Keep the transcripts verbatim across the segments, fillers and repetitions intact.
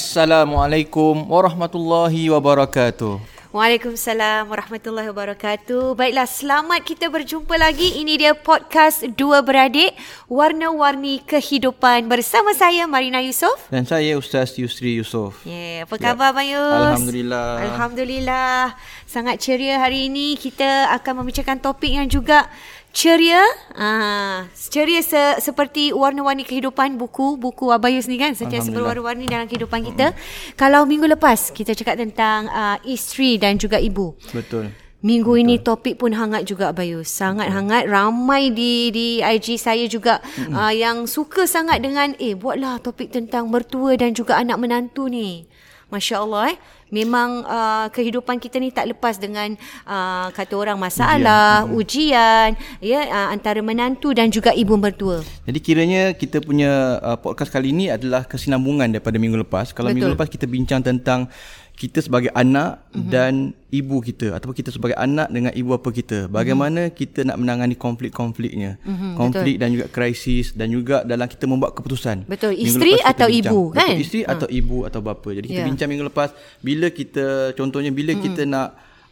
Assalamualaikum warahmatullahi wabarakatuh. Waalaikumsalam warahmatullahi wabarakatuh. Baiklah, selamat kita berjumpa lagi. Ini dia podcast Dua Beradik, warna-warni kehidupan, bersama saya Marina Yusof dan saya Ustaz Yusri Yusof. Yeah, apa khabar Abang Yus? Alhamdulillah. Alhamdulillah. Sangat ceria hari ini. Kita akan membicarakan topik yang juga ceria. Ah, ceria se- seperti warna-warni kehidupan buku buku Abayus ni kan, sentiasa berwarna-warni dalam kehidupan kita. Mm. Kalau minggu lepas kita cakap tentang uh, isteri dan juga ibu. Betul. Minggu Betul. ini topik pun hangat juga Abayus. Sangat Betul. hangat. Ramai di di I G saya juga mm. uh, yang suka sangat dengan eh buatlah topik tentang mertua dan juga anak menantu ni. Masya Allah eh. Memang uh, kehidupan kita ni tak lepas dengan uh, kata orang masalah, ujian, ujian ya, uh, antara menantu dan juga ibu mertua. Jadi kiranya kita punya uh, podcast kali ini adalah kesinambungan daripada minggu lepas. Kalau Betul. minggu lepas kita bincang tentang kita sebagai anak mm-hmm. dan ibu kita, ataupun kita sebagai anak dengan ibu bapa kita, bagaimana mm-hmm. kita nak menangani konflik-konfliknya, mm-hmm, konflik betul. dan juga krisis, dan juga dalam kita membuat keputusan. Betul, isteri atau bincang. ibu kan? Betul, isteri ha. atau ibu atau bapa. Jadi kita yeah. bincang minggu lepas, bila kita, contohnya bila mm-hmm. kita nak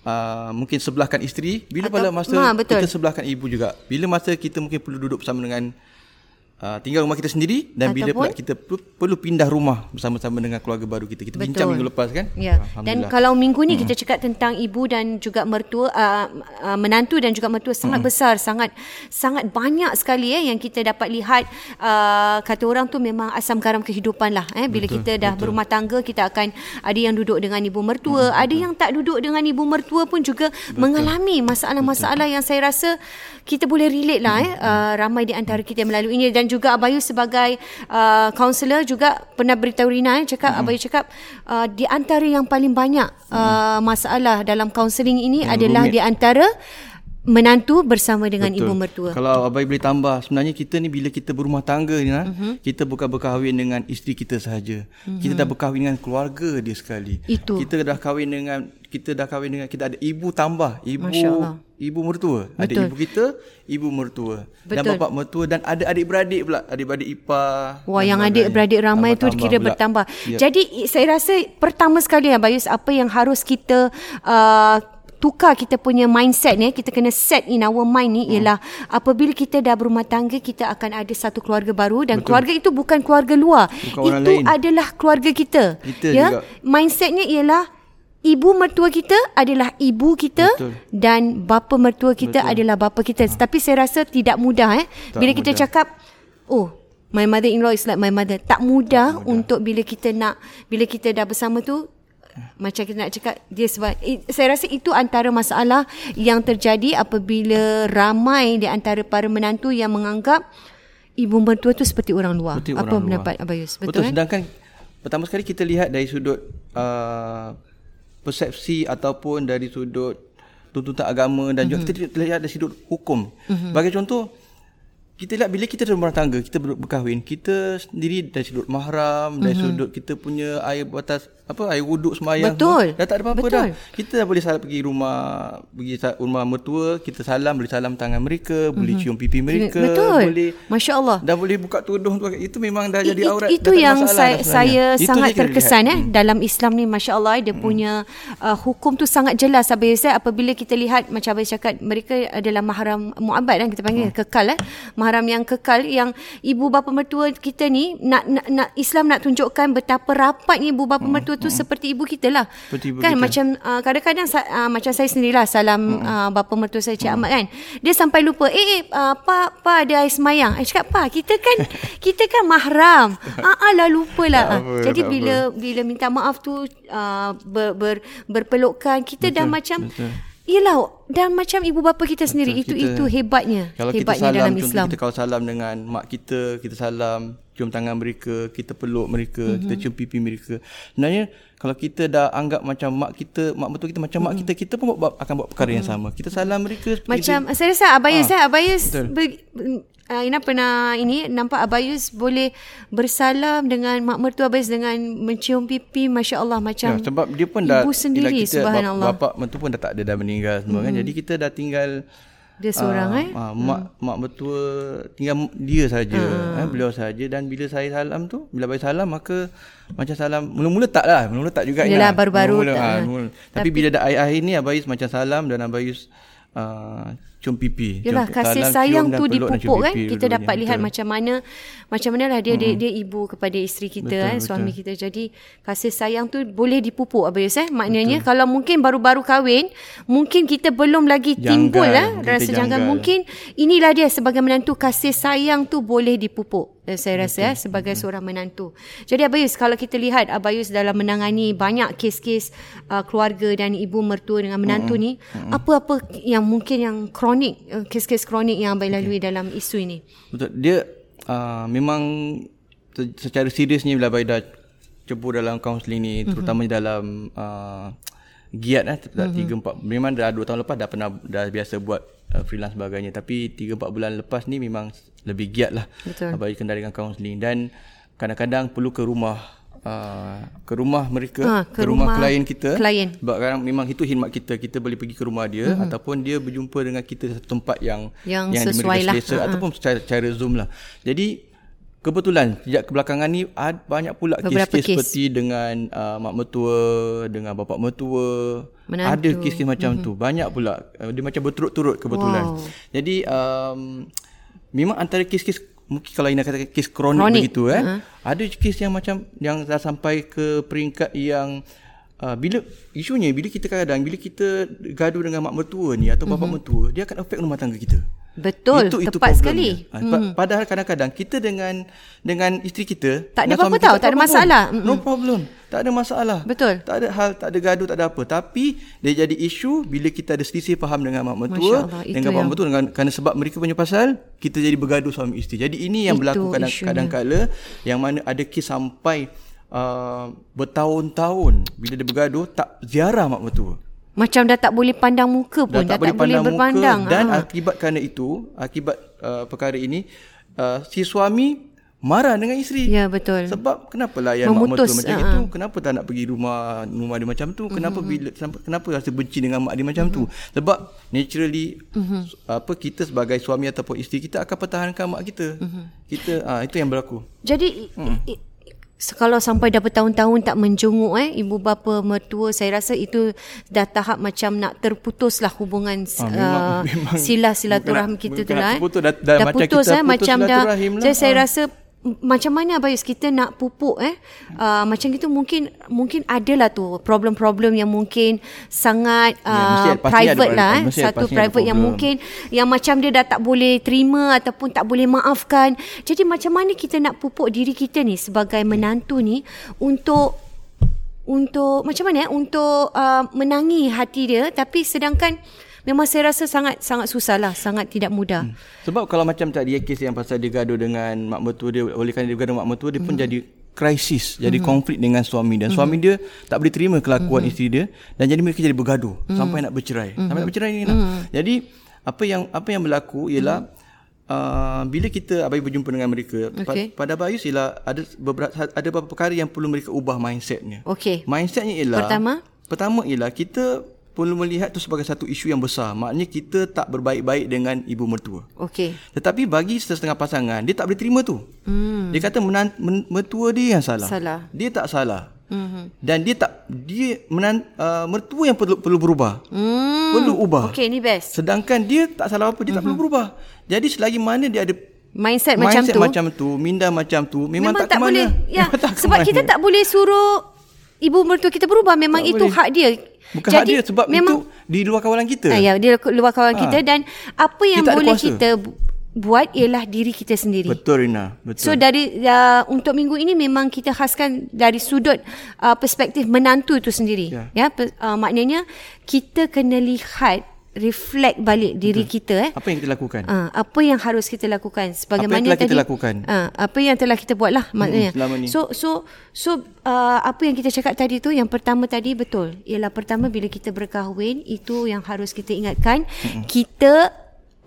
Uh, mungkin sebelahkan isteri, bila atau, pada masa ha, kita sebelahkan ibu juga, bila masa kita mungkin perlu duduk bersama dengan Uh, tinggal rumah kita sendiri, dan ataupun bila pula kita perlu, perlu pindah rumah bersama-sama dengan keluarga baru kita. Kita Betul. bincang minggu lepas kan? Ya. Dan kalau minggu ni hmm. kita cakap tentang ibu dan juga mertua, uh, uh, menantu dan juga mertua, sangat hmm. besar, sangat sangat banyak sekali eh, yang kita dapat lihat. Uh, kata orang tu memang asam garam kehidupan lah. Eh. Bila Betul. kita dah Betul. berumah tangga, kita akan ada yang duduk dengan ibu mertua, hmm. ada Betul. yang tak duduk dengan ibu mertua pun juga Betul. mengalami masalah-masalah Betul. yang saya rasa kita boleh relate lah. Eh. Uh, ramai di antara kita melalui ini, dan juga Abayu sebagai kaunselor uh, juga pernah beritahu Rina eh, cakap hmm. Abayu cakap uh, di antara yang paling banyak uh, masalah dalam kaunseling ini yang adalah rumit. Di antara menantu bersama dengan Betul. ibu mertua. Kalau Abayu boleh tambah, sebenarnya kita ni bila kita berumah tangga Rina, mm-hmm. kita bukan berkahwin dengan isteri kita sahaja. Mm-hmm. Kita dah berkahwin dengan keluarga dia sekali. Itu. Kita dah kahwin dengan kita dah kahwin dengan kita ada ibu tambah, ibu ibu mertua. Betul. Ada ibu kita, ibu mertua, Betul. dan bapa mertua, dan ada adik-beradik pula, adik-beradik ipar. Wah, yang adik-beradik ramai tu kira pula bertambah. Ya. Jadi saya rasa pertama sekali Abayus, apa yang harus kita uh, tukar kita punya mindset ni, kita kena set in our mind ni, ialah hmm. apabila kita dah berumah tangga, kita akan ada satu keluarga baru, dan Betul. keluarga itu bukan keluarga luar, bukan itu adalah keluarga kita, kita ya juga. Mindsetnya ialah ibu mertua kita adalah ibu kita, Betul. dan bapa mertua kita Betul. adalah bapa kita. ha. Tapi saya rasa tidak mudah eh tak bila mudah. Kita cakap oh my mother-in-law is like my mother, tak mudah, tak mudah untuk bila kita nak, bila kita dah bersama tu, macam kita nak cakap dia sebab it, saya rasa itu antara masalah yang terjadi apabila ramai di antara para menantu yang menganggap ibu mertua tu seperti orang luar. Seperti apa orang pendapat luar. Abayus? Betul, betul kan? Sedangkan pertama sekali kita lihat dari sudut uh, persepsi ataupun dari sudut tuntutan agama, dan mm-hmm. juga kita lihat dari sudut hukum. Mm-hmm. Bagi contoh, kita lihat bila kita berumah tangga, kita berkahwin, kita sendiri dari sudut mahram, dari mm-hmm. sudut kita punya air batas, apa, air wuduk, sembahyang. Betul. Dah tak ada apa-apa Betul. dah. Kita dah boleh salam pergi rumah, pergi rumah mertua, kita salam, boleh salam tangan mereka, mm-hmm. boleh cium pipi mereka. Betul. Boleh, Masya Allah. Dah boleh buka tudung tu. Itu memang dah jadi aurat. It, itu yang saya, saya itu sangat terkesan eh. hmm. dalam Islam ni, Masya Allah, dia hmm. punya uh, hukum tu sangat jelas. Habis, eh, apabila kita lihat, macam Abang cakap, mereka adalah mahram mu'abad, kan kita panggil, hmm. kekal eh. Haram yang kekal, yang ibu bapa mertua kita ni nak, nak, nak Islam nak tunjukkan betapa rapatnya ibu bapa hmm, mertua tu hmm. seperti ibu kita lah. Seperti ibu kan kita. Macam uh, kadang-kadang uh, macam saya sendirilah salam hmm. uh, bapa mertua saya Cik hmm. Ahmad kan. Dia sampai lupa, eh, eh uh, pak pak ada air semayang. Saya cakap, pak kita kan kita kan mahram. Ah lah lupalah. Apa, jadi bila apa. bila minta maaf tu uh, ber, ber, berpelukan, kita betul, dah macam betul. Yelah, dan macam ibu bapa kita sendiri. Betul, itu kita, itu hebatnya. Kalau hebatnya kita salam, dalam Islam. Kita kalau salam dengan mak kita, kita salam, cium tangan mereka, kita peluk mereka, mm-hmm. kita cium pipi mereka. Sebenarnya, kalau kita dah anggap macam mak kita, mak mertua kita macam mm-hmm. mak kita, kita pun buat, akan buat perkara mm-hmm. yang sama. Kita salam mereka. Macam, kita, saya rasa Abayus, ha, Abayus, ber, uh, Ina pernah ini, nampak Abayus boleh bersalam dengan mak mertua Abayus dengan mencium pipi, Masya Allah, macam ya, sebab dia pun dah, ibu sendiri, kita, subhanallah. Bapak mertua pun dah tak ada, dah meninggal semua hmm. kan. Jadi kita dah tinggal Dia seorang uh, eh uh, mak, hmm. mak mertua tinggal dia saja, hmm. eh, beliau saja. Dan bila saya salam tu, bila bagi salam, maka macam salam mula-mula tak lah, mula-mula tak juga. Yelah, baru-baru mula-mula, tak ha, mula-mula. Tapi, tapi bila dah akhir-akhir ni Abayus macam salam dan Abayus Uh, cium pipi. Yelah, kasih sayang tu dipupuk kan. Kita dapat lihat betul. macam mana macam manalah dia, mm-hmm. dia dia ibu kepada isteri kita, betul, kan, betul. suami kita. Jadi kasih sayang tu boleh dipupuk Abayus eh. Maknanya betul. Kalau mungkin baru-baru kahwin, mungkin kita belum lagi timbul lah rasa janggal. Mungkin inilah dia sebagai menantu, kasih sayang tu boleh dipupuk. Saya rasa okay. eh, sebagai okay. seorang menantu. Jadi Abayus, kalau kita lihat Abayus dalam menangani banyak kes-kes uh, keluarga dan ibu mertua dengan menantu mm-hmm. ni, mm-hmm. apa-apa yang mungkin yang kronik, uh, kes-kes kronik yang Abayus okay. lalui dalam isu ini? Betul. Dia uh, memang secara seriusnya bila Abayus dah cebur dalam kaunseling ni, mm-hmm. terutamanya dalam uh, giat eh, mm-hmm. tiga empat memang dah dua tahun lepas dah pernah dah biasa buat uh, freelance sebagainya, tapi tiga empat bulan lepas ni memang lebih giat lah Abayus kendali dengan kaunseling. Dan kadang-kadang perlu ke rumah uh, ke rumah mereka, ha, ke, ke rumah, rumah klien kita, klien. Sebab kadang memang itu khidmat kita, kita boleh pergi ke rumah dia, mm-hmm. ataupun dia berjumpa dengan kita satu tempat yang yang, yang sesuai lah, selesa, uh-huh. ataupun secara, secara Zoom lah. Jadi kebetulan sejak kebelakangan ni ada banyak pula kes-kes kes. seperti dengan uh, mak mertua, dengan bapa mertua, menantu. Ada kes-kes macam mm-hmm. tu, banyak pula. Uh, dia macam berturut-turut kebetulan. Wow. Jadi um, memang antara kes-kes, mungkin kalau Ina kata kes kronik, kronik. begitu eh, uh-huh. ada kes yang macam yang dah sampai ke peringkat yang Uh, bila isunya bila kita kadang bila kita gaduh dengan mak mertua ni atau bapa mm-hmm. mertua, dia akan affect rumah tangga kita. Betul, itu, tepat itu sekali. Ha, mm. Padahal kadang-kadang kita dengan dengan isteri kita tak ada apa-apa tau, tak ada masalah. Pun. No problem. Tak ada masalah. Betul. Tak ada hal, tak ada gaduh, tak ada apa. Tapi dia jadi isu bila kita ada selisih faham dengan mak mertua, Allah, dengan bapa mertua, dengan kerana sebab mereka punya pasal, kita jadi bergaduh suami isteri. Jadi ini yang itu berlaku kadang-kadang yang mana ada kes sampai Uh, bertahun-tahun bila dia bergaduh tak ziarah mak mertua. Macam dah tak boleh pandang muka pun, dah, dah tak, tak boleh berpandang muka, dan ha. akibat kerana itu, akibat uh, perkara ini uh, si suami marah dengan isteri. Ya, betul. Sebab kenapa layan Memutus, mak mertua macam uh-huh. itu? Kenapa tak nak pergi rumah rumah dia macam tu? Kenapa uh-huh. bila kenapa rasa benci dengan mak dia macam uh-huh. tu? Sebab naturally uh-huh. apa kita sebagai suami ataupun isteri kita akan pertahankan mak kita. Uh-huh. Kita uh, itu yang berlaku. Jadi hmm. i- kalau sampai dah bertahun-tahun tak menjenguk eh, ibu bapa mertua, saya rasa itu dah tahap macam nak terputuslah hubungan ha, memang, uh, memang sila silaturahim kita tu lah. Putus, dah, dah, dah macam putus eh, macam dah. Jadi lah. saya ha. rasa macam mana Abayus kita nak pupuk eh uh, macam itu, mungkin mungkin adalah tu problem-problem yang mungkin sangat uh, ya, private ada, lah eh. satu private yang mungkin yang macam dia dah tak boleh terima ataupun tak boleh maafkan. Jadi macam mana kita nak pupuk diri kita ni sebagai menantu ni untuk untuk macam mana eh untuk uh, menangi hati dia, tapi sedangkan memang saya rasa sangat sangat susah lah, sangat tidak mudah. Hmm. Sebab kalau macam tadi kes yang pasal dia gaduh dengan mak mertua dia, oleh kerana dia gaduh mak mertua, dia hmm. pun jadi krisis, hmm. jadi konflik dengan suami. Dan hmm. suami dia tak boleh terima kelakuan hmm. isteri dia, dan jadi mereka jadi bergaduh hmm. sampai nak bercerai. Hmm. Sampai nak bercerai ni lah. Hmm. Jadi apa yang apa yang berlaku ialah hmm. Uh, bila kita Abayus berjumpa dengan mereka, okay. pada Abayus ialah ada beberapa ada beberapa perkara yang perlu mereka ubah mindsetnya. Okay. Mindsetnya ialah pertama pertama ialah kita perlu melihat itu sebagai satu isu yang besar. Maknanya kita tak berbaik-baik dengan ibu mertua. Okey. Tetapi bagi setengah pasangan, dia tak boleh terima tu. Hmm. Dia kata menan, men, mertua dia yang salah. Salah. Dia tak salah. Mm-hmm. Dan dia tak dia menan, uh, mertua yang perlu perlu berubah. Mm. Perlu ubah. Okey, ni best. Sedangkan dia tak salah apa, dia mm-hmm. tak perlu berubah. Jadi selagi mana dia ada mindset, mindset macam tu, macam tu, minda macam tu, memang, memang tak, tak boleh. Ya. Memang tak sebab kita tak boleh suruh ibu mertua kita berubah, memang tak itu boleh. Hak dia. Bukan Jadi, hak dia sebab memang, itu di luar kawalan kita. Ya, di luar kawalan ha. kita, dan apa yang kita boleh kita buat ialah diri kita sendiri. Betul, Rina. Betul. So dari uh, untuk minggu ini memang kita khaskan dari sudut uh, perspektif menantu itu sendiri. Ya, ya uh, maknanya kita kena lihat, reflect balik diri Betul. kita eh. Apa yang kita lakukan? Uh, apa yang harus kita lakukan? Sebagaimana tadi. Apa yang telah tadi, kita lakukan? Uh, apa yang telah kita buatlah maknanya. Hmm, so so so uh, apa yang kita cakap tadi tu, yang pertama tadi betul. Ialah pertama bila kita berkahwin, itu yang harus kita ingatkan. Hmm. Kita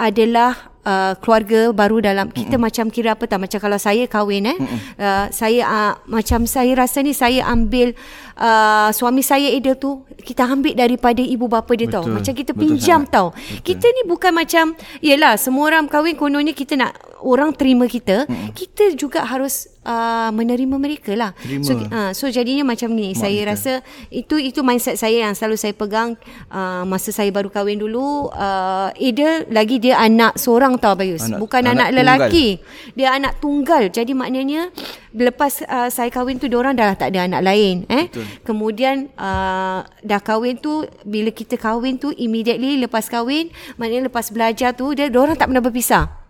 adalah uh, keluarga baru dalam kita. Mm-mm. Macam kira apa tak, macam kalau saya kahwin eh uh, saya uh, macam saya rasa ni saya ambil uh, suami saya Ida tu kita ambil daripada ibu bapa dia. Betul. Tau macam kita pinjam. Betul. Tau Betul. Kita ni bukan macam yelah semua orang kahwin kononnya kita nak orang terima kita. Mm-mm. Kita juga harus Uh, menerima mereka lah. So, uh, so jadinya macam ni. Mak saya kita rasa itu itu mindset saya yang selalu saya pegang uh, masa saya baru kahwin dulu. uh, Ida lagi dia anak seorang tau Bayus, anak, bukan anak, anak lelaki tunggal. Dia anak tunggal. Jadi maknanya lepas uh, saya kahwin tu diorang dah tak ada anak lain eh? Kemudian uh, dah kahwin tu, bila kita kahwin tu immediately lepas kahwin, maknanya lepas belajar tu dia diorang tak pernah berpisah.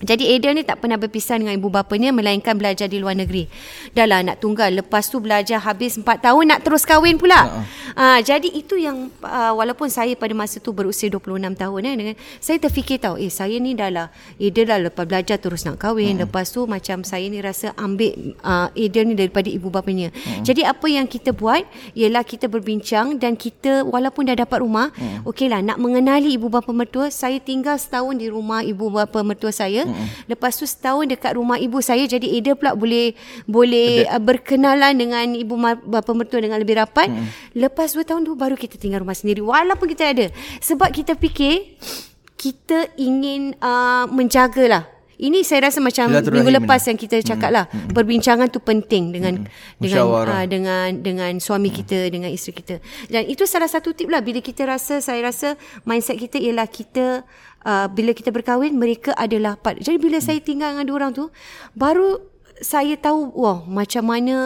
Jadi Ida ni tak pernah berpisah dengan ibu bapanya, melainkan belajar di luar negeri. Dah lah anak tunggal. Lepas tu belajar habis empat tahun nak terus kahwin pula. Uh-huh. Uh, jadi itu yang uh, walaupun saya pada masa tu berusia dua puluh enam tahun eh, dengan, saya terfikir tau, eh saya ni dah lah Ida dah lepas belajar terus nak kahwin. Uh-huh. Lepas tu macam saya ni rasa ambil uh, Ida ni daripada ibu bapanya. Uh-huh. Jadi apa yang kita buat ialah kita berbincang, dan kita walaupun dah dapat rumah, uh-huh, okey lah nak mengenali ibu bapa mertua. Saya tinggal setahun di rumah ibu bapa mertua saya. Mm-hmm. Lepas tu setahun dekat rumah ibu saya. Jadi Ida pula boleh boleh Betul. berkenalan dengan ibu bapa mertua dengan lebih rapat. Mm-hmm. Lepas dua tahun tu baru kita tinggal rumah sendiri, walaupun kita ada. Sebab kita fikir kita ingin uh, menjagalah. Ini saya rasa macam minggu lepas yang kita cakap lah. Mm-hmm. Perbincangan tu penting dengan mm-hmm. dengan uh, dengan dengan suami mm-hmm. kita, dengan isteri kita. Dan itu salah satu tip lah. Bila kita rasa, saya rasa mindset kita ialah kita uh, bila kita berkahwin, mereka adalah part. Jadi bila mm-hmm. saya tinggal dengan dua orang tu, baru saya tahu wah macam mana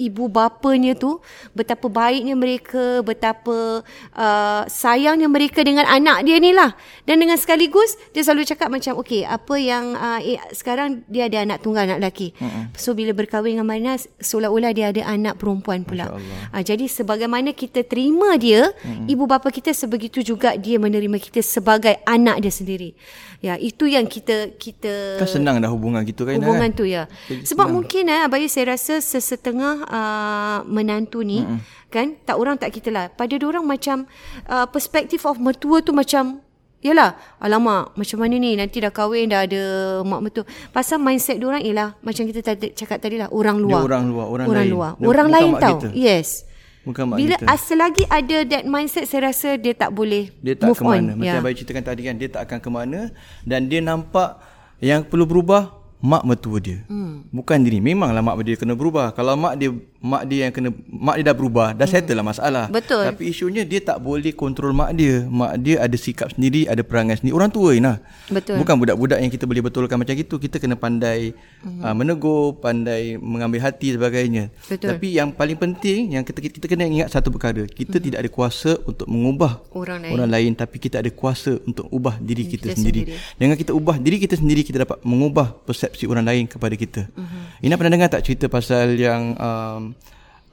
ibu bapanya tu, betapa baiknya mereka, betapa uh, sayangnya mereka dengan anak dia ni lah. Dan dengan sekaligus dia selalu cakap macam okey, apa yang uh, eh, sekarang dia ada anak tunggal, anak lelaki. Mm-hmm. So bila berkahwin dengan Marina, seolah-olah dia ada anak perempuan pula. Uh, jadi sebagaimana kita terima dia, mm-hmm. ibu bapa kita sebegitu juga dia menerima kita sebagai anak dia sendiri. Ya, itu yang kita kita kan senang dah hubungan gitu kan. Hubungan tu ya. Sebab senang. Mungkin eh Abang saya rasa sesetengah Uh, menantu ni Mm-mm. kan tak orang tak kita lah, pada diorang macam uh, perspektif of mertua tu macam yalah alamak macam mana ni nanti dah kahwin dah ada mak mertua. Pasal mindset diorang ialah macam kita tadi, cakap tadi lah, orang luar, dia orang luar, orang, orang lain, luar. Orang lain tau kita. Yes. Bila asal lagi ada that mindset, saya rasa dia tak boleh dia tak move on. Macam yeah. Abang ceritakan tadi kan, dia tak akan ke mana. Dan dia nampak yang perlu berubah mak mertua dia. Hmm. Bukan diri. Memanglah mak dia kena berubah. Kalau mak dia mak dia yang kena mak dia dah berubah, dah hmm. settle lah masalah. Betul. Tapi isunya dia tak boleh kontrol mak dia. Mak dia ada sikap sendiri, ada perangai sendiri. Orang tua Inah. Betul. Bukan budak-budak yang kita boleh betulkan macam itu. Kita kena pandai hmm. uh, menegur, pandai mengambil hati sebagainya. Betul. Tapi yang paling penting yang kita kita kena ingat satu perkara. Kita hmm. tidak ada kuasa untuk mengubah orang lain. orang lain, tapi kita ada kuasa untuk ubah diri hmm. kita, kita sendiri. sendiri. Dengan kita ubah diri kita sendiri, kita dapat mengubah persepsi si orang lain kepada kita. Uh-huh. Ina pernah dengar tak cerita pasal yang um,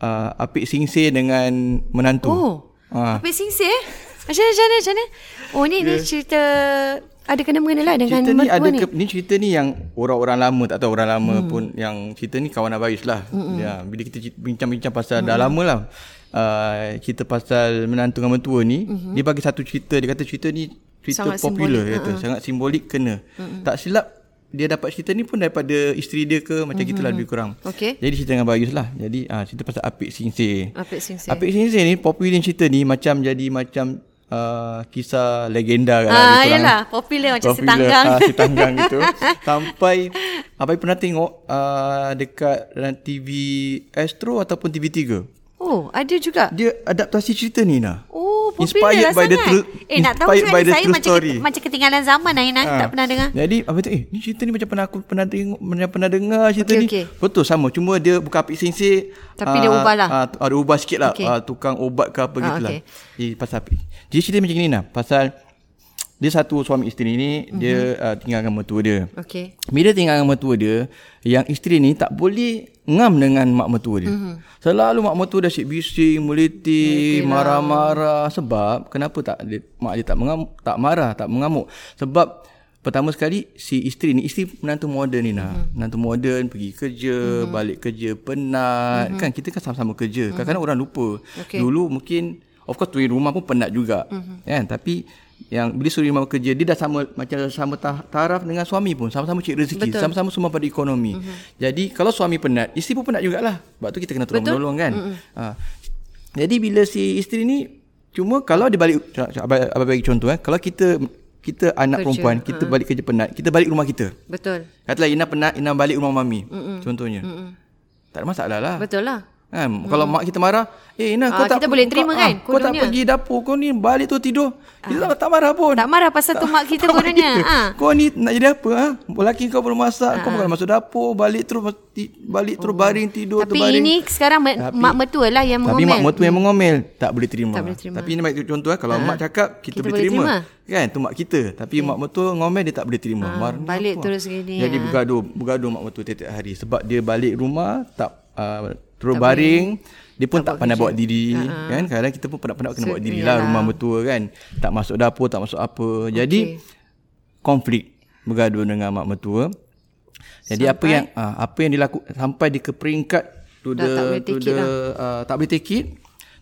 uh, Apek Sinseh dengan menantu? Oh, ha. Apek Sinseh? Macam mana, macam mana? Oh, ni, yeah. ni cerita ada kena mengenai lah dengan mertua ni. Ke, ni cerita ni yang orang-orang lama, tak tahu orang lama hmm. pun yang cerita ni kawan Abais lah. Hmm. Ya, bila kita bincang-bincang pasal hmm. dah lama lah. Uh, cerita pasal menantu dengan mentua ni, uh-huh. dia bagi satu cerita, dia kata cerita ni cerita sangat popular, simbolik. Kata, uh-huh. sangat simbolik kena. Uh-huh. Tak silap, dia dapat cerita ni pun daripada isteri dia ke macam mm-hmm. gitulah lebih kurang. Okay. Jadi cerita dengan Bayus lah. Jadi ah ha, cerita pasal Apek Sinseh. Apek Sinseh. Apek Sinseh ni popular cerita ni macam jadi macam uh, kisah legenda kan. Ah yalah, popular macam popular, setanggang. Ah ha, setanggang gitu. Sampai abai pernah tengok uh, dekat T V Astro ataupun T V tiga. Oh, ada juga. Dia adaptasi cerita ni nah. Oh. Inspired by the true, eh, nak tahu kan saya macam, ket, macam ketinggalan zaman Aina ha. tak pernah dengar. Jadi apa tu eh ni cerita ni macam pernah aku pernah tengok, pernah, pernah dengar cerita okay, ni. Okay. Betul sama, cuma dia bukan Apek Sinseh tapi aa, dia ubahlah. Ah ada ubah sikitlah okay. aa, tukang obat ke apa gitulah. Okay. Jadi pasal Apek. Jadi cerita macam ni nah, pasal dia satu suami isteri ni mm-hmm. dia uh, tinggal dengan mertua dia. Okey. Bila tinggal dengan mertua dia, yang isteri ni tak boleh ngam dengan mak mertua dia. Mm-hmm. Selalu mak mertua dia asyik bising, meliti, okay, marah-marah sebab kenapa tak dia, mak dia tak mengam, tak marah, tak mengamuk. Sebab pertama sekali si isteri ni, isteri menantu moden ni nah. Mm-hmm. Menantu moden pergi kerja, mm-hmm. balik kerja penat. Mm-hmm. Kan kita kan sama-sama kerja. Mm-hmm. Kadang-kadang orang lupa. Okay. Dulu mungkin of course tuan rumah pun penat juga. Mm-hmm. Kan tapi yang bila suri mama kerja, dia dah sama macam sama taraf dengan suami pun, sama-sama cik rezeki, betul, sama-sama semua pada ekonomi. Mm-hmm. Jadi kalau suami penat, isteri pun penat jugalah. Sebab tu kita kena tolong menolong kan. Mm-hmm. Ha. Jadi bila si isteri ni, cuma kalau dia balik, abang bagi contoh eh, kalau kita kita anak kerja, perempuan, kita uh-huh. balik kerja penat, kita balik rumah kita. Betul. Katalah Ina penat, Ina balik rumah mami. Mm-mm. Contohnya. Mm-mm. Tak ada masalah lah. Betul lah. Kan? Mm. Kalau mak kita marah, eh Ina kau Aa, tak, kita boleh terima kau, kan? Kau, kau tak pergi dapur, kau ni balik tu tidur. Kita tak, tak marah pun. Tak marah pasal tak, tu mak kita gunanya. Ha. Kau ni nak jadi apa? Ha? Lelaki kau belum masak, Aa. kau bukan masuk dapur, balik terus balik terus oh. baring tidur tapi tu baring. Tapi ini sekarang me- tapi, mak mertua lah yang mengomel. Tapi mak mertua hmm. yang mengomel tak boleh terima. Tak boleh terima. Tapi ini contoh kalau Aa. mak cakap kita, kita boleh terima. terima. Kan tu mak kita. Tapi hmm. mak mertua ngomel dia tak boleh terima. Ha, balik apa? Terus gini. Jadi ha. bergaduh, bergaduh mak mertua tiap-tiap hari sebab dia balik rumah tak uh, terus tak baring, boleh. Dia pun tak, tak pandai bawa diri ha. kan. Kadang kita pun penat-penat kena so, bawa dirilah yalah. Rumah mertua kan. Tak masuk dapur, tak masuk apa. Jadi okay. konflik bergaduh dengan mak mertua. Jadi sampai, apa yang uh, apa yang dilakukan sampai di ke peringkat tu dah tak boleh take it.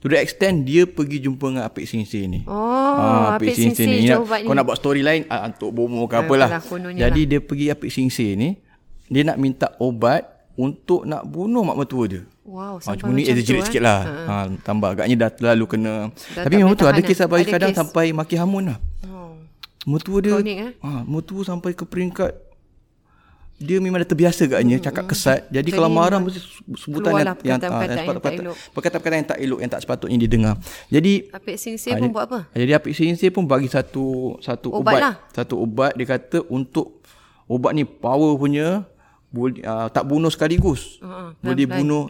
To the extent dia pergi jumpa dengan Apek Sinseh ni. Oh, ha, Apek, Apek Sinseh ni. Nak, kau ni. Nak buat story lain ah, untuk bomo ke apalah. Jadi lah. Dia pergi Apek Sinseh ni, dia nak minta obat untuk nak bunuh mak mertua dia. Wow, ha, macam ni exaggerate sikit lah. Ha, tambah agaknya dah terlalu kena. Dah tapi memang betul ada kan? Kisah baik kadang kes. Sampai maki hamun lah. Oh. Mertua dia. Konik, eh? Ha, mertua sampai ke peringkat dia memang dah terbiasa agaknya hmm, cakap kesat. Jadi kalau marah mesti sebutan yang, yang, ah, yang, yang tak elok. Perkataan-perkataan yang tak elok yang tak sepatutnya didengar. Jadi Apek Sinseh ah, pun buat apa? Jadi Apek Sinseh pun bagi satu satu obat, obat lah. Satu obat dia kata untuk obat ni power punya boleh ah, tak bunuh sekaligus. Uh-huh, boleh pelan-pelan. Bunuh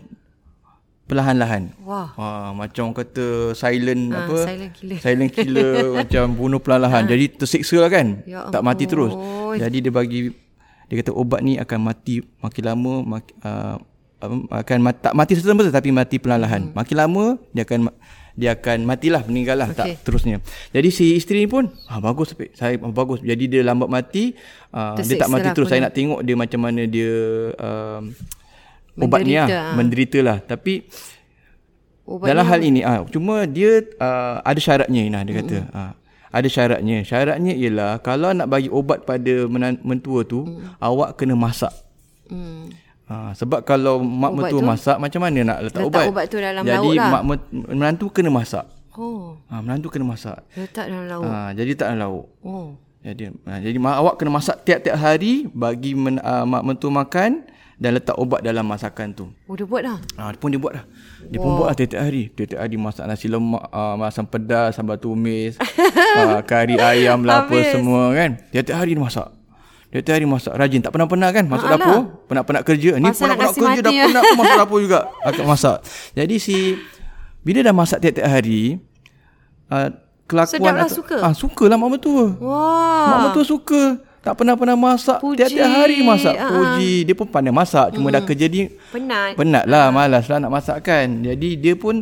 perlahan-lahan. Wah. Ah, macam kata silent ah, apa? Silent killer. Silent killer macam bunuh perlahan-lahan. Ah. Jadi tersiksa lah kan? Ya, tak mati oh. terus. Jadi dia bagi dia kata obat ni akan mati makin lama mak, uh, akan mat, tak mati serta-merta tapi mati perlahan-lahan. Hmm. Makin lama dia akan dia akan matilah, meninggallah okay. tak terusnya. Jadi si isteri ni pun ah bagus saya bagus. Jadi dia lambat mati, uh, dia tak mati terus. Saya nak tengok dia macam mana dia uh, obatnya menderita. menderitalah. Tapi obat dalam hal ini ah uh, cuma dia uh, ada syaratnya Inah dia kata. Hmm. Uh, Ada syaratnya. Syaratnya ialah kalau nak bagi obat pada menan- mentua tu, hmm. awak kena masak. Hmm. Ha, sebab kalau mak obat mentua tu, masak, macam mana nak letak, letak obat? obat tu dalam jadi lauk lah. Mak menantu kena masak. Oh. Ha, menantu kena masak. Letak dalam lauk. Ha, jadi tak dalam lauk. Oh. Jadi, ha, jadi mak awak kena masak tiap-tiap hari bagi men- uh, mak mentua makan dan letak obat dalam masakan tu. Oh, dia buat dah? Ha, dia pun dia buat dah. Dia wow. pun buat lah tiap-tiap hari. Tiap-tiap hari masak nasi lemak, uh, masam pedas, sambal tumis, uh, kari ayam lah apa semua kan. Tiap-tiap hari dia masak. Tiap-tiap hari masak. Rajin. Tak pernah-pernah kan masuk Alah. dapur. Penat-penat kerja. Ni penat-penat kerja dah penat pun masuk dapur juga. Akan masak. Jadi si bila dah masak tiap-tiap hari, uh, kelakuan sedaplah atau, suka? Ah, sukalah mak mertua. Wow. Mak mertua suka. Tak pernah-pernah masak. Puji. Tiap-tiap hari masak. Puji. Dia pun pandai masak. Cuma hmm. dah kerja dia penat. Penat lah. Malas lah nak masak kan. Jadi dia pun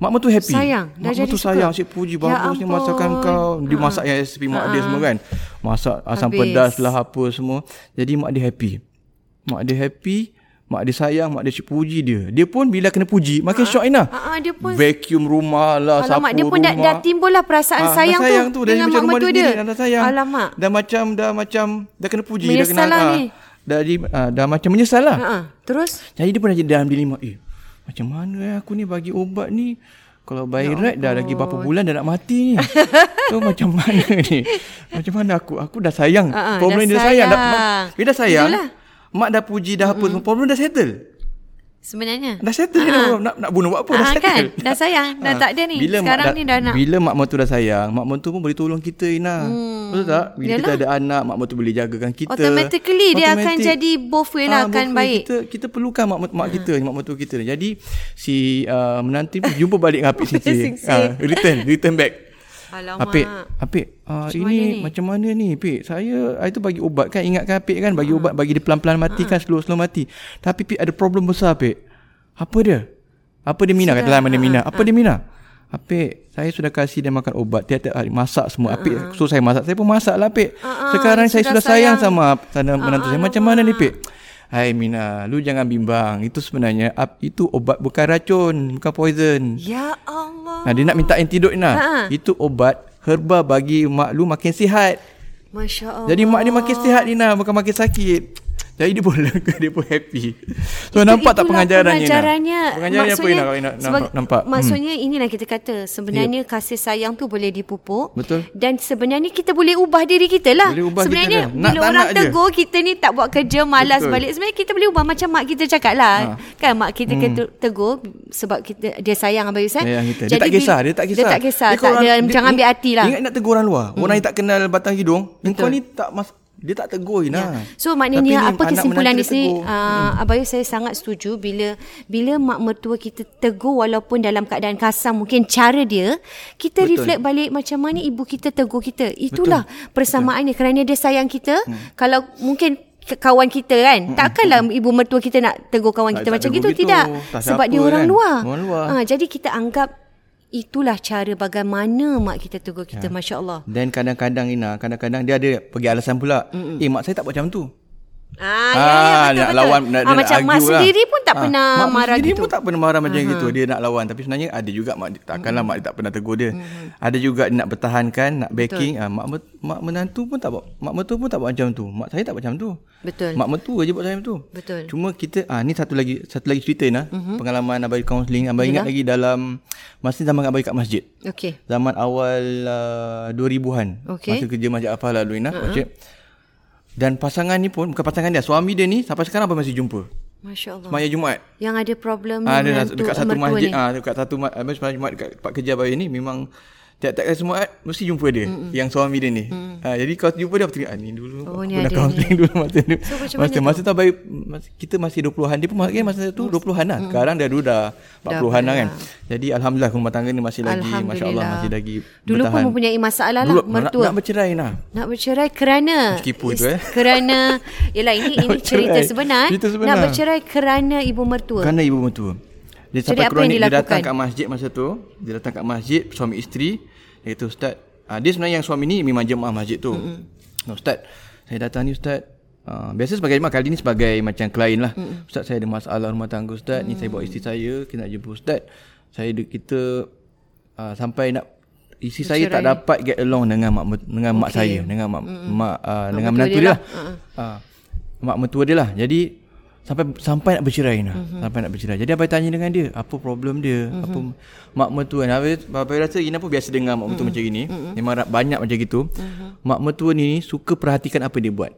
mak mertua happy. Sayang. Mak mertua sayang. Cik Puji bagus ya ni masakan kau. Dia ha. masak yang resipi mak ha. dia semua kan. Masak asam Habis. pedas lah apa semua. Jadi mak dia happy. Mak dia happy. Mak dia sayang, mak dia cik puji dia. Dia pun bila kena puji, makin ha, syok Inah. Ha, dia pun vacuum rumah lah, alamak, sapu rumah. Alamak, dia pun dah, dah timbul lah perasaan ha, sayang, dah sayang tu. Dah sayang tu, dah macam rumah dia sendiri, dah sayang. Alamak. Dah macam, dah macam, dah kena puji. Menyesal dah kena, lah ni. Dah, dah, dah macam menyesal lah. Ha, terus? Jadi dia pun dah jadi dalam dilema. Eh, macam mana eh aku ni bagi obat ni? Kalau by right dah lagi berapa bulan dah nak mati ni. So macam mana ni? Macam mana aku? Aku dah sayang. Ha, problem dah dia sayang. Dia dah sayang. Itulah. Mak dah puji dah apa semua mm. problem dah settle. Sebenarnya dah settle dia dah, nak nak bunuh buat apa Aa, dah settle. Kan? Dah sayang dah Aa. tak ada ni. Bila sekarang mak dah, ni dah nak. Bila mak mertua dah sayang, mak mertua pun boleh tolong kita Inah. Hmm. Betul tak? Bila Yalah. kita ada anak, mak mertua boleh jagakan kita. Automatically dia akan jadi both way lah, Aa, akan baik. Kita kita perlukan mak mak kita, Aa. mak mertua kita. Jadi si uh, menanti jumpa balik dengan Apek Sinseh. Ah, return return back. Alamak. Apek, Apek, uh, ini macam mana ni Apek? Saya, saya tu bagi ubat kan, ingatkan Apek kan, bagi ha. ubat, bagi dia pelan-pelan mati ha. kan, slow-slow mati. Tapi Apek ada problem besar Apek. Apa dia? Apa dia Mina? Katalah mana Mina. Apa ha. dia Mina? Apek, saya sudah kasih dia makan ubat tiap-tiap hari, masak semua. Ha. Apek, so saya masak. Saya pun masak lah Apek. Ha. Sekarang sudah saya sudah sayang, sayang sama sana ha. menantu saya. Macam mana ni Apek? Hai Mina, lu jangan bimbang. Itu sebenarnya itu obat bukan racun, bukan poison. Ya Allah. Nah, dia nak minta antidot Inah. Ha. Itu obat herba bagi mak lu makin sihat. Masya Allah. Jadi mak ni makin sihat, Lina, bukan makin sakit. Jadi dia pun dia pun happy. So itu, nampak tak pengajaran pengajarannya? Ina? Pengajarannya maksudnya, apa Ina? Nampak, nampak. Maksudnya hmm. inilah kita kata sebenarnya yep. kasih sayang tu boleh dipupuk. Betul. Dan sebenarnya kita boleh ubah diri kita lah. Sebenarnya kita bila nak, orang nak tegur je. Kita ni tak buat kerja, malas betul. Balik. Sebenarnya kita boleh ubah macam mak kita cakap lah. Ha. Kan mak kita hmm. tegur sebab kita dia sayang Abang Yusan. Ya, dia tak kisah, dia tak kisah. Dia tak kisah. Dia tak dia, dia, jangan ambil hati lah. Ingat nak tegur orang luar. Hmm. Orang yang tak kenal batang hidung, kau ni tak mas dia tak tegur Ina. Ya. So maknanya apa kesimpulan di sini uh, Abang Yus, saya sangat setuju bila bila mak mertua kita tegur walaupun dalam keadaan kasar mungkin cara dia, kita betul. Reflect balik macam mana ibu kita tegur kita. Itulah betul. Persamaannya betul. Kerana dia sayang kita. Hmm. Kalau mungkin kawan kita kan hmm. takkanlah ibu mertua kita nak tegur kawan tak, kita tak macam gitu begitu. Tidak tak sebab dia orang kan? luar. Orang luar. Ha, jadi kita anggap itulah cara bagaimana mak kita tegur kita ya. Masya Allah. Dan kadang-kadang Ina, kadang-kadang dia ada pergi alasan pula Mm-mm. eh mak saya tak buat macam tu. Ah, ya, ya, betul, nak betul. Lawan nak, ah, macam mak sendiri lah. Pun tak ha, pernah mak marah sendiri gitu. Pun tak pernah marah macam uh-huh. gitu. Dia nak lawan tapi sebenarnya ada juga mak takkanlah mm. mak tak pernah tegur dia. Mm. Ada juga nak pertahankan, nak backing. Ah, mak mak menantu pun tak buat, mak mertua pun tak buat macam tu. Mak saya tak buat macam tu. Betul. Mak mertua je buat macam tu. Betul. Cuma kita ah ni satu lagi satu lagi cerita nah. Mm-hmm. Pengalaman abai kaunseling, abai ingat lagi dalam masa zaman abai kat masjid. Okey. Zaman awal uh, dua ribuan. Okay. Masa kerja masjid Al-Falah Luinah. Uh-huh. Okey. Dan pasangan ni pun, bukan pasangan dia, suami dia ni sampai sekarang apa masih jumpa. Masya Allah. Sembahyang Jumaat. Yang ada problem ha, ni. Ada dekat satu masjid, ah ha, dekat satu masjid sembahyang Jumaat dekat tempat kerja bayi ni memang tiap-tiap kali Jumaat mesti jumpa dia. Mm-mm. Yang suami dia ni. Mm. Ha, jadi kalau jumpa dia apa tengok ah, ni dulu oh, aku nak counseling dulu masa ni. So, masa masa tu bayi kita masih dua puluhan, dia pun masa, masa tu dua puluhan lah. Mm. Sekarang dah dulu dah empat puluhan dah kan. Jadi alhamdulillah rumah tangga ni masih lagi masya-Allah masih lagi bertahan. Dulu pun mempunyai masalah lah mertua. Nak, nak bercerai nah. Nak bercerai kerana meskipun tu eh. Kerana yalah ini ini cerita sebenar. Cerita sebenar. Nak bercerai kerana ibu mertua. Kerana ibu mertua. Dia sampai keluar ni, dia datang kat masjid masa tu. Dia datang kat masjid, suami isteri. Dia kata, Ustaz, uh, dia sebenarnya yang suami ni memang jemaah masjid tu. Mm-hmm. Nah, Ustaz, saya datang ni Ustaz. Uh, biasa sebagai jemaah, kali ni sebagai macam klien lah. Mm-hmm. Ustaz, saya ada masalah rumah tangga Ustaz. Mm-hmm. Ni saya bawa isteri saya, kita nak jumpa Ustaz. Saya, kita uh, sampai nak, isteri saya tak dapat get along dengan mak, dengan okay. mak saya. Dengan mak, mm-hmm. mak, uh, mak dengan menantu dia lah. lah. Uh, mak mertua dia lah. Jadi, sampai sampai nak bercerai nah. Mm-hmm. Sampai nak bercerai. Jadi abai tanya dengan dia, apa problem dia? Mm-hmm. Apa mak mertua ni? Abai rasa Ina pun biasa dengar mak mertua mm-hmm. macam ini. Mm-hmm. Memang banyak macam gitu. Mm-hmm. Mak mertua ni suka perhatikan apa dia buat.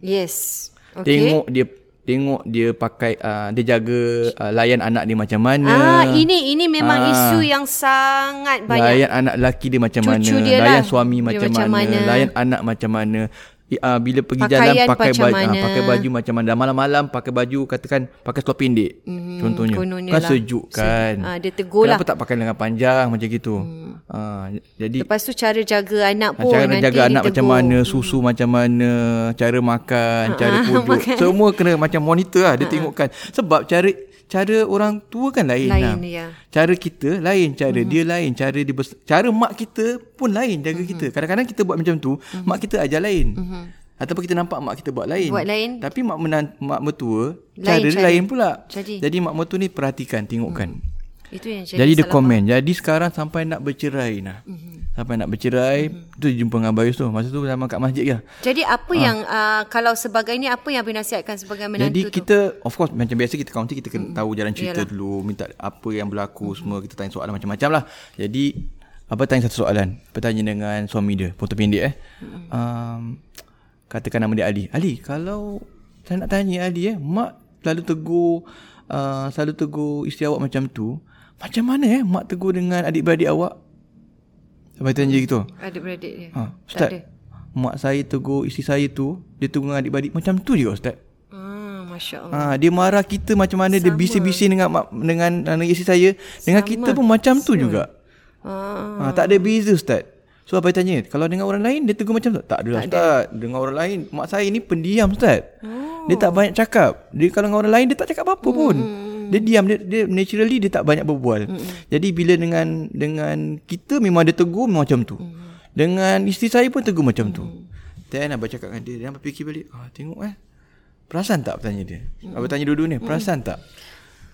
Yes. Okay. Tengok dia tengok dia pakai uh, dia jaga uh, layan anak dia macam mana. Ah ini ini memang ah. isu yang sangat banyak. Layan anak lelaki dia macam Cucu mana? Dia layan lah. suami macam, macam mana? mana? Layan anak macam mana? Uh, bila pergi Pakaian jalan pakai baju uh, pakai baju macam mana, malam-malam pakai baju katakan pakai seluar pendek mm, contohnya kan sejuk kan so, uh, dia tegur kenapa lah kenapa tak pakai lengan panjang macam gitu mm. uh, jadi lepas tu cara jaga anak pun cara nanti jaga anak macam mana, susu mm. macam mana, cara makan uh-huh. cara duduk semua kena macam monitor lah dia uh-huh. tengokkan sebab cara cara orang tua kan lain, lain lah. ya. Cara kita lain, cara mm-hmm. dia lain, cara dia bes- cara mak kita pun lain jaga mm-hmm. kita. Kadang-kadang kita buat macam tu, mm-hmm. mak kita ajar lain. Mm-hmm. Ataupun kita nampak mak kita buat lain. Buat lain. Tapi mak menan- mak mertua, lain, cara dia lain pula. Jadi. Jadi mak mertua ni perhatikan, tengokkan. Mm. Itu yang jadi. Jadi dia komen. Jadi sekarang sampai nak bercerai nah. Mm-hmm. Sampai nak bercerai, mm-hmm. tu jumpa dengan Abang Yus tu. Masa tu sama kat masjid lah. Jadi apa ha. yang uh, kalau sebagainya apa yang Abang nasihatkan sebagai menantu tu? Jadi kita tu? Of course macam biasa kita kaunti kita kena mm-hmm. tahu jalan cerita Yalah. dulu, minta apa yang berlaku mm-hmm. semua, kita tanya soalan macam-macam lah. Jadi Abang tanya satu soalan. Bertanya dengan suami dia, foto pendek eh. Mm-hmm. Um, Katakan nama dia Ali. Ali, kalau saya nak tanya Ali eh, mak selalu tegur, uh, selalu tegur isteri awak macam tu. Macam mana eh mak tegur dengan adik-beradik awak? Sampai tanya gitu. Adik-beradik dia. Ha, Ustaz, mak saya tegur isteri saya tu, dia tegur dengan adik-beradik macam tu je Ustaz. Ah, Masya Allah. Ha, dia marah kita macam mana, sama. Dia bising-bising dengan mak, dengan, dengan isteri saya. Dengan sama. Kita pun macam tu sama. juga. Ah. Ha, tak ada beza Ustaz. So apa dia tanya, kalau dengan orang lain dia tegur macam tu? Tak adalah tak Ustaz. Ada. Dengan orang lain, mak saya ni pendiam Ustaz. Oh. Dia tak banyak cakap. Dia kalau dengan orang lain dia tak cakap apa-apa hmm. pun. Dia diam, dia, dia naturally dia tak banyak berbual. Hmm. Jadi bila dengan dengan kita memang dia tegur macam tu. Hmm. Dengan isteri saya pun tegur macam hmm. tu. Then abang cakap dengan dia, dia nampak fikir balik. Ah tengok eh. Perasan tak bertanya dia? Hmm. Abang tanya dua-dua ni, perasan hmm. tak?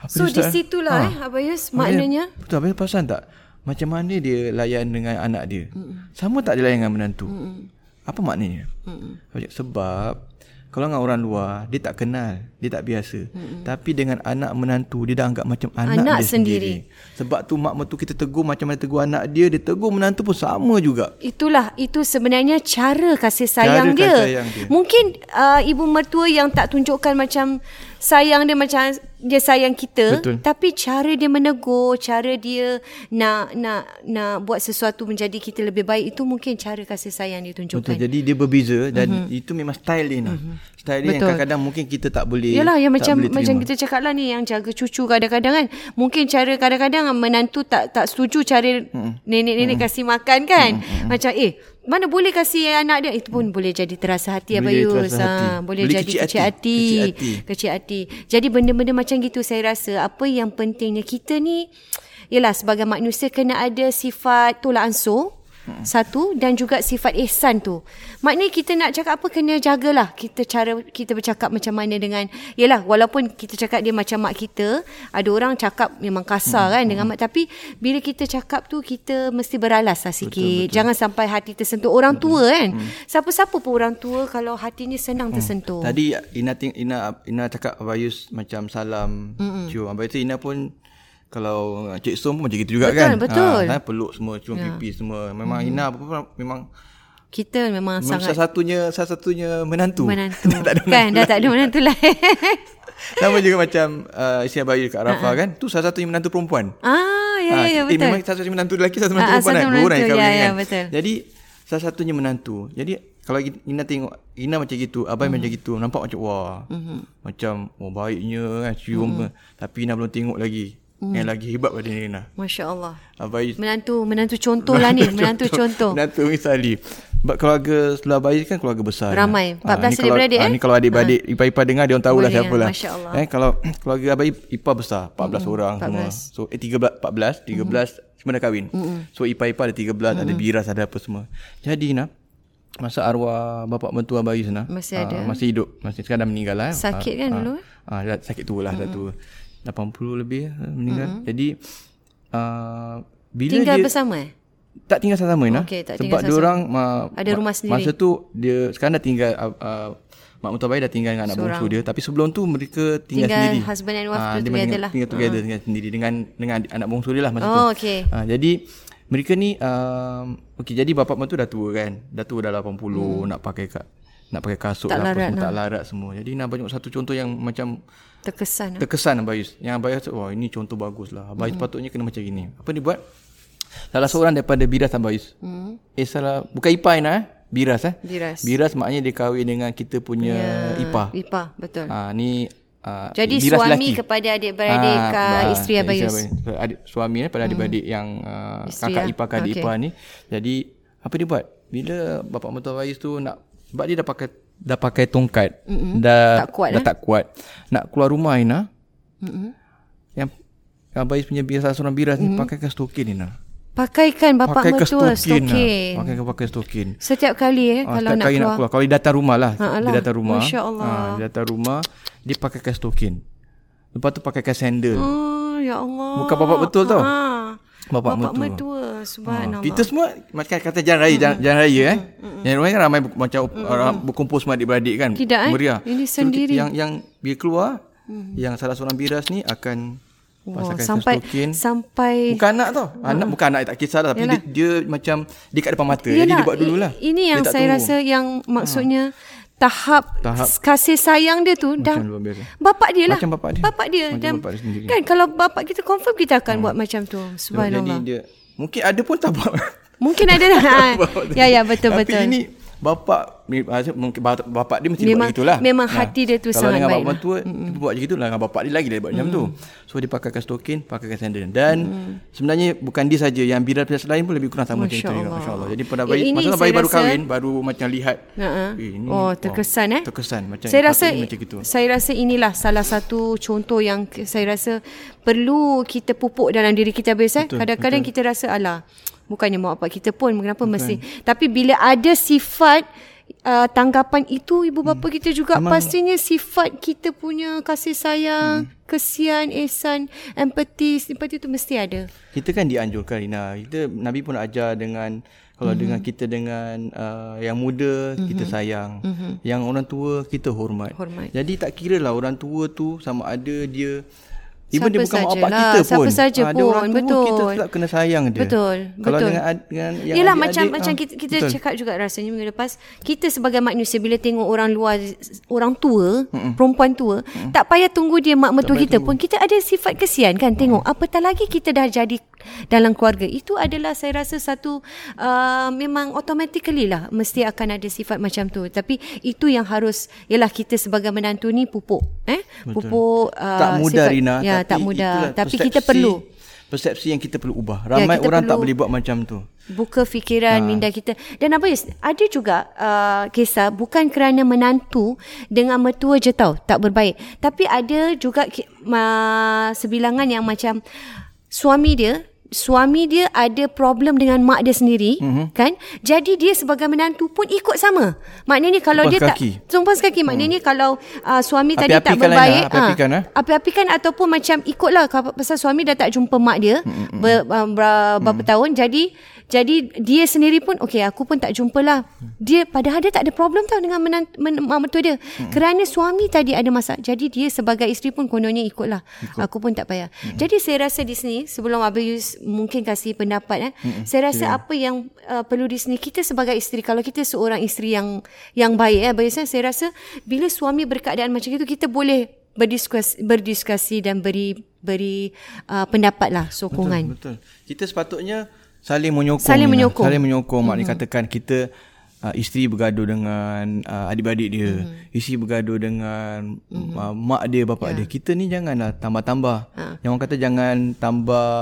Apa so di situlah eh Abang Yus maknanya. Betul, abang perasan tak? macam mana dia layan dengan anak dia? Mm-mm. Sama tak dia layan dengan menantu? Mm-mm. Apa maknanya? Mm-mm. Sebab kalau dengan orang luar, dia tak kenal, dia tak biasa. Mm-mm. Tapi dengan anak menantu, dia dah anggap macam anak, anak dia sendiri. sendiri. Sebab tu mak mentu kita tegur macam mana tegur anak dia, dia tegur menantu pun sama juga. Itulah, itu sebenarnya cara kasih sayang, cara dia. Kasih sayang dia. Mungkin uh, ibu mertua yang tak tunjukkan macam sayang dia macam dia sayang kita. Betul. Tapi cara dia menegur, cara dia nak nak nak buat sesuatu menjadi kita lebih baik, itu mungkin cara kasih sayang dia tunjukkan. Betul. Jadi dia berbeza dan mm-hmm. itu memang style dia nak. Mm-hmm. Style dia yang kadang-kadang mungkin kita tak boleh. Yalah, yang macam macam kita cakap lah ni, yang jaga cucu kadang-kadang kan. Mungkin cara kadang-kadang menantu tak tak setuju cara mm-hmm. nenek-nenek mm-hmm. kasih makan kan. Mm-hmm. Macam eh mana boleh kasih anak dia, itu pun boleh jadi terasa hati Abang Yus, ha, boleh, boleh jadi kecil, kecil, hati. Hati. kecil hati kecil hati jadi benda-benda macam gitu. Saya rasa apa yang pentingnya kita ni ialah sebagai manusia kena ada sifat tolak ansur, hmm. satu, dan juga sifat ihsan tu. Maknanya kita nak cakap apa, kena jagalah kita cara kita bercakap macam mana dengan, ialah walaupun kita cakap dia macam mak kita, ada orang cakap memang kasar hmm. kan dengan hmm. mak, tapi bila kita cakap tu kita mesti beralas lah sikit. Betul, betul. Jangan sampai hati tersentuh orang tua hmm. kan. Hmm. Siapa-siapa pun orang tua kalau hatinya senang hmm. tersentuh. Tadi Ina Ina Ina cakap Abang Yus macam salam hmm. cium. Abang Yus, Ina pun kalau Cik Som pun macam gitu juga, betul, kan. Betul, betul. Ha, peluk semua, cium ya. pipi semua. Memang hmm. Ina apa-apa memang kita memang, memang sangat. Salah satunya, salah satunya menantu. Menantu. dah, tak kan, dah tak ada menantu lain. Sama juga macam uh, isteri Abang Yus kat Arafah kan. Tu salah satunya menantu perempuan. Ah, ya, ha, ya, betul. Eh, memang salah satunya menantu lelaki, salah satunya menantu perempuan. Dua orang yang kahwin kan. Ya, betul. Jadi salah satunya menantu. Jadi kalau Ina tengok Ina macam gitu, Abang mm-hmm. macam gitu, nampak macam wah. Mm-hmm. Macam oh, baiknya kan, cium. Mm-hmm. Tapi Ina belum tengok lagi. Hmm. Yang lagi hebat pada Nina, Masya Allah, Abayus. Menantu Menantu contoh lah ni Menantu contoh Menantu misali. Sebab keluarga sebelah Abayus kan keluarga besar, ramai empat belas ha, adik-beradik. Ini kalau adik-beradik ha. Ipar-ipar dengar, dia orang tahulah siapa lah, Masya Allah. eh, Kalau keluarga Abayus, ipar besar empat belas mm-hmm. orang semua. So eh, tiga belas, empat belas tiga belas mm-hmm. semua dah kahwin. mm-hmm. So ipar-ipar ada tiga belas, mm-hmm. ada biras, ada apa semua. Jadi Nina, masa arwah bapa mentua Abayus Nina masih ada, ha, masih hidup, masih sekarang meninggal lah. Sakit ha, kan ha, dulu ha, ha, sakit tu lah mm-hmm. satu lapan puluh lebih meninggal. Mm-hmm. Jadi uh, bila tinggal dia bersama eh? Tak tinggal sama-sama Ina. Okay, sebab dia orang ma- ada rumah ma- sendiri. Masa tu dia sekarang dah tinggal uh, uh, Mak Mutabai dah tinggal dengan anak bongsu dia, tapi sebelum tu mereka tinggal, tinggal sendiri. Husband and wife uh, together tinggal, lah. Tinggal together, uh. tinggal sendiri dengan dengan anak bongsu dia lah masa oh, tu. Okay. Uh, jadi mereka ni uh, okey, jadi bapak mertua dah tua kan. Dah tua dah lapan puluh, hmm. nak pakai kad nak pakai kasut tak lah, larat, semua, nah. tak larat semua. Jadi nak banyak satu contoh yang macam terkesan. Terkesan Abang Yus. Yang Abang Yus, wah ini contoh bagus lah. Abang Yus mm-hmm. patutnya kena macam gini. Apa dia buat? Salah seorang daripada biras Abang Yus. Mm-hmm. Eh salah, bukan Ipah Ina, eh? Biras eh. Biras. Biras maknanya dia kahwin dengan kita punya yeah. Ipah. Ipah, betul. Ha, ni Uh, jadi suami lelaki. Kepada adik-beradik ha, uh, isteri Abang Yus. Suami eh, pada adik-beradik mm. yang uh, kakak Ipah, kakak okay. Ipah ni. Jadi apa dia buat? Bila bapa mertua Abang Yus tu nak, sebab dia dah pakai dah pakai tongkat, mm-hmm. dah tak kuat, dah eh? tak kuat nak keluar rumah Ina. Mm-hmm. Yang Abang Yus punya biasa seorang biras mm-hmm. ni pakai stokin Ina. Pakaikan bapak mertua stokin. Pakai pakai stokin. Setiap kali eh ha, kalau nak keluar. nak keluar. Kalau dia datang rumah lah, ha, dia datang rumah. Masya-Allah. Ha, dia datang rumah, dia pakai stokin. Lepas tu pakai sandal. Oh, ya Allah. Bukan bapak betul tau. Ha. Bapak, bapak mertua, mertua subhanallah. Ha, kita semua macam kata jalan raya, mm-hmm. jalan, jalan raya eh. Mm-hmm. Yang rumah kan ramai macam mm-hmm. berkumpul semua adik-beradik kan. Tidak, meriah. Ini sendiri. So, yang yang bila keluar, mm-hmm. yang salah seorang biras ni akan wow, pasakan sampai stokin. Sampai bukan anak tau. Mm-hmm. Anak bukan anak tak kisahlah, tapi dia, dia macam dia kat depan mata. Yalah. Jadi dia buat dululah. Ini yang saya tunggu. Rasa yang maksudnya ha. Tahap, tahap kasih sayang dia tu dah bapak dia lah, macam bapak dia, bapak dia, macam dan, bapak dia kan. Kalau bapak kita confirm kita akan hmm. buat macam tu. Subhanallah. Jadi dia mungkin ada pun tak buat, mungkin ada dah. Ya ya, betul. Tapi betul, tapi ini bapak mungkin bapak dia mesti memang, buat gitulah. Memang nah, hati dia tu sangat baik. Kalau dengan bapak tua mm-hmm. buat gitu lah, dengan bapak dia lagi dia buat mm-hmm. macam tu. So dia pakaikan stokin, pakaikan sandal dan mm-hmm. sebenarnya bukan dia saja, yang biras-biras lain pun lebih kurang sama macam tu. Masya-Allah. Jadi pada bayi, eh, masa bayi baru kahwin baru macam lihat. Uh-huh. Eh, ini, oh terkesan oh, eh. Terkesan macam saya rasa ini, macam gitu. Saya rasa inilah salah satu contoh yang saya rasa perlu kita pupuk dalam diri kita biasa. Betul, kadang-kadang betul. Kita rasa alah, bukannya mak bapak kita pun kenapa bukan. Mesti. Tapi bila ada sifat uh, tanggapan itu ibu bapa hmm. kita juga, memang pastinya sifat kita punya kasih sayang hmm. kesian, ihsan, empati, simpati tu mesti ada. Kita kan dianjurkan, Rina. Kita, Nabi pun ajar dengan, kalau mm-hmm. dengan kita dengan uh, yang muda, mm-hmm. kita sayang. Mm-hmm. Yang orang tua, kita hormat. hormat. Jadi tak kira lah orang tua tu sama ada dia, even siapa dia bukan mak bapak kita siapa pun. Siapa saja ha, pun. Orang tua, betul. Kita tetap kena sayang dia. Betul. Kalau betul. dengan, dengan yang yelah, adik-adik. Macam, adik, macam ha, kita, kita cakap juga rasanya minggu lepas. Kita sebagai manusia bila tengok orang luar, orang tua, Mm-mm. perempuan tua, Mm-mm. tak payah tunggu dia mak mertua kita tunggu. pun. Kita ada sifat kesian kan tengok. Mm. Apatah lagi kita dah jadi dalam keluarga. Itu adalah saya rasa satu, uh, memang automatically lah. Mesti akan ada sifat macam tu. Tapi itu yang harus, yelah kita sebagai menantu ni pupuk. Eh? Pupuk uh, tak mudah sifat, Rina. Ya, Tapi tak mudah tapi persepsi, kita perlu persepsi yang kita perlu ubah. Ramai ya, orang tak boleh buat macam tu. Buka fikiran ha. minda kita. Dan apa ada juga uh, kisah bukan kerana menantu dengan mertua je tau tak berbaik, tapi ada juga uh, sebilangan yang macam suami dia suami dia ada problem dengan mak dia sendiri, mm-hmm. kan? Jadi dia sebagai menantu pun ikut sama. Maknanya kalau tumpas dia kaki. tak tumpas kaki, maknanya hmm. kalau uh, suami api-api tadi tak berbaik, ha, api-apikan, ha. api-apikan ataupun macam ikutlah pasal suami dah tak jumpa mak dia hmm. ber, uh, berapa hmm. tahun. Jadi jadi dia sendiri pun okey, aku pun tak jumpalah. Dia padahal dia tak ada problem tau dengan menantu, men, mak mertua dia. Hmm. Kerana suami tadi ada masalah. Jadi dia sebagai isteri pun kononnya ikutlah. Ikut. Aku pun tak payah. Hmm. Jadi saya rasa di sini sebelum abuse mungkin kasih pendapat eh. Mm-hmm. Saya rasa yeah. apa yang uh, perlu di sini kita sebagai isteri, kalau kita seorang isteri yang yang baik eh biasanya saya rasa bila suami berkeadaan macam itu kita boleh berdiskusi, berdiskusi dan beri beri uh, pendapat lah, sokongan. Betul, betul. Kita sepatutnya saling menyokong. Saling menyokong. Saling menyokong mm-hmm. maknanya katakan kita Uh, isteri bergaduh dengan uh, adik-adik dia, mm-hmm. isteri bergaduh dengan mm-hmm. uh, mak dia, bapak yeah. dia. Kita ni janganlah tambah-tambah. Uh. Yang orang kata jangan tambah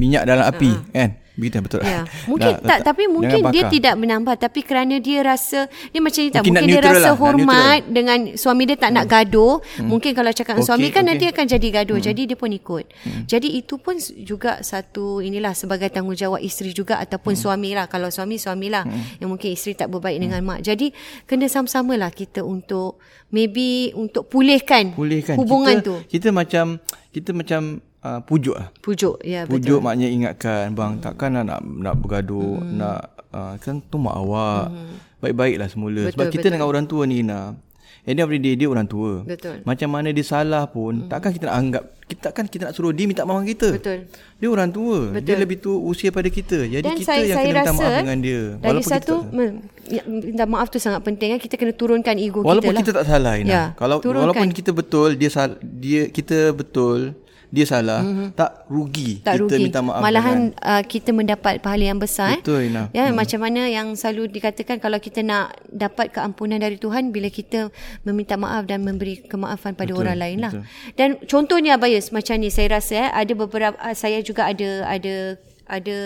minyak dalam api, uh-huh. kan? Begitu betul. Ya. Mungkin nah, tak tapi mungkin dia tidak menambah, tapi kerana dia rasa dia macam ni tak mungkin, mungkin dia rasa lah, hormat dengan suami dia tak hmm. nak gaduh. Hmm. Mungkin kalau cakap okay, suami kan okay. nanti akan jadi gaduh. Hmm. Jadi dia pun ikut. Hmm. Jadi itu pun juga satu inilah sebagai tanggungjawab isteri juga ataupun hmm. suamilah. Kalau suami suamilah hmm. yang mungkin isteri tak berbaik hmm. dengan mak. Jadi kena sama-samalah kita untuk maybe untuk pulihkan, pulihkan. hubungan kita, tu. Kita macam kita macam Uh, pujuk lah. Pujuk, ya, pujuk betul. Maknanya ingatkan, bang, takkanlah nak, nak bergaduh, hmm. nak, uh, kan tu mak awak. Hmm. Baik-baiklah semula. Betul, sebab kita betul. dengan orang tua ni, Ina, end of the day, dia orang tua. Betul. Macam mana dia salah pun, hmm. takkan kita nak anggap, kita, takkan kita nak suruh dia minta maaf kita. Betul. Dia orang tua. Betul. Dia lebih tua usia pada kita. Jadi dan kita saya, yang saya kena rasa, minta maaf dengan dia. Walaupun satu, kita minta maaf tu sangat penting. Kita kena turunkan ego walaupun kita lah. Walaupun kita tak salah, Ina. Ya, kalau, walaupun kita betul, dia, sal, dia kita betul, dia salah, mm-hmm. tak rugi tak kita rugi. minta maaf. Malahan uh, kita mendapat pahala yang besar. Betul, Ina. Eh? Ya, hmm. Macam mana yang selalu dikatakan kalau kita nak dapat keampunan dari Tuhan bila kita meminta maaf dan memberi kemaafan pada betul, orang lain lah. Betul. Dan contohnya Abayus macam ni saya rasa eh, ada beberapa saya juga ada ada ada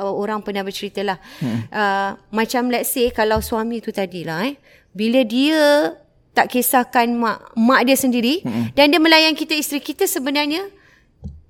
uh, orang pernah bercerita lah. Hmm. Uh, macam let's say kalau suami tu tadilah eh bila dia tak kisahkan mak mak dia sendiri hmm. dan dia melayan kita isteri kita sebenarnya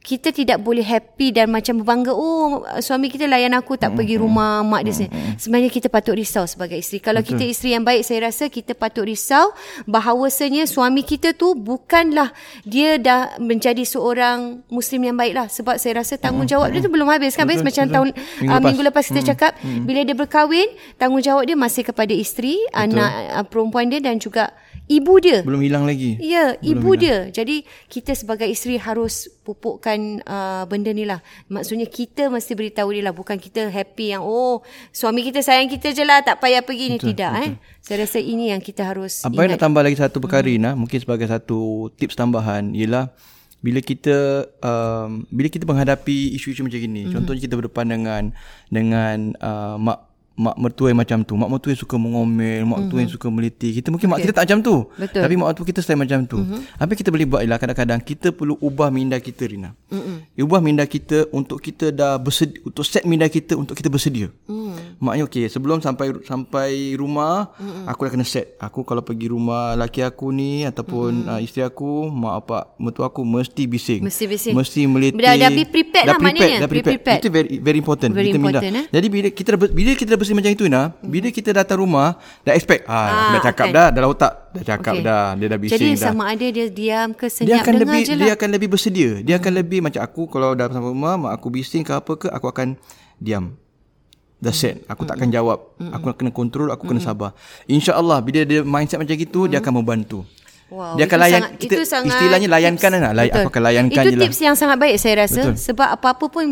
kita tidak boleh happy dan macam berbangga, oh suami kita layan aku tak mm-hmm. pergi rumah mak dia sini. Mm-hmm. Sebenarnya kita patut risau sebagai isteri. Kalau betul. Kita isteri yang baik, saya rasa kita patut risau bahawasanya suami kita tu bukanlah dia dah menjadi seorang Muslim yang baiklah. Sebab saya rasa tanggungjawab mm-hmm. dia tu belum habis. Kan betul, habis betul, macam betul. tahun minggu, uh, minggu lepas kita mm-hmm. cakap, mm-hmm. bila dia berkahwin, tanggungjawab dia masih kepada isteri, betul. anak uh, perempuan dia dan juga ibu dia. Belum hilang lagi. Ya, belum ibu hilang. dia. Jadi kita sebagai isteri harus pupukkan uh, benda ni lah. Maksudnya kita mesti beritahu dia lah. Bukan kita happy yang oh suami kita sayang kita je lah, tak payah pergi ni. Betul, Tidak betul. eh. Saya rasa ini yang kita harus Abang ingat. Nak tambah lagi satu perkara hmm. nah, mungkin sebagai satu tips tambahan ialah bila kita um, bila kita menghadapi isu-isu macam ini. Hmm. Contohnya kita berdepan dengan dengan uh, mak mak mertua yang macam tu, mak mertua yang suka mengomel, mak mertua mm-hmm. yang suka meliti. Kita mungkin okay. mak kita tak macam tu. Betul. Tapi mak mertua kita selain macam tu. Mm-hmm. Apa kita boleh buat ialah kadang-kadang kita perlu ubah minda kita, Rina. Mm-hmm. Ubah minda kita untuk kita dah bersedia, untuk set minda kita untuk kita bersedia. Mm. Maknanya okey, sebelum sampai sampai rumah, mm-hmm. aku dah kena set. Aku kalau pergi rumah laki aku ni ataupun mm-hmm. uh, isteri aku, mak apa mertua aku mesti bising. Mesti bising. Mesti meliti. Dah dah prepared lah maknanya. Dah prepared. Itu very very important. Very kita important, minda. Eh? Jadi bila kita bila kita mesti macam itu, Ina. Bila kita datang rumah, dah expect. Ah, ah, dah cakap okay. dah, dalam otak. Dah cakap okay. dah, dia dah bising dah. Jadi sama ada dia diam ke senyap, dia akan dengar lebih, je lah. Dia akan lebih bersedia. Dia akan lebih macam aku, kalau dah sampai rumah, mak aku bising ke apa ke, aku akan diam. That's it. Aku takkan mm-hmm. jawab. Mm-hmm. Aku kena kontrol, aku mm-hmm. kena sabar. InsyaAllah, bila dia mindset macam itu, mm-hmm. dia akan membantu. Wow, dia akan layan, sangat, kita, istilahnya layankan tips, lah, lay, aku akan layankan itu je lah. Itu tips yang sangat baik saya rasa. Betul. Sebab apa-apa pun,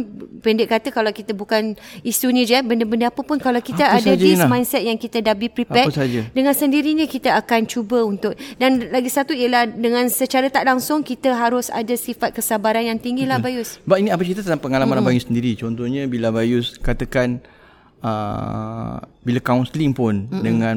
pendek kata, kalau kita bukan isu ni je, benda-benda apa pun, kalau kita apa ada this nah. mindset yang kita dah be prepared, dengan sendirinya kita akan cuba untuk. Dan lagi satu ialah, dengan secara tak langsung, kita harus ada sifat kesabaran yang tinggi lah, Bayus. Sebab ini apa cerita tentang pengalaman mm-hmm. Bayus sendiri. Contohnya bila Bayus katakan uh, bila kaunseling pun mm-hmm. dengan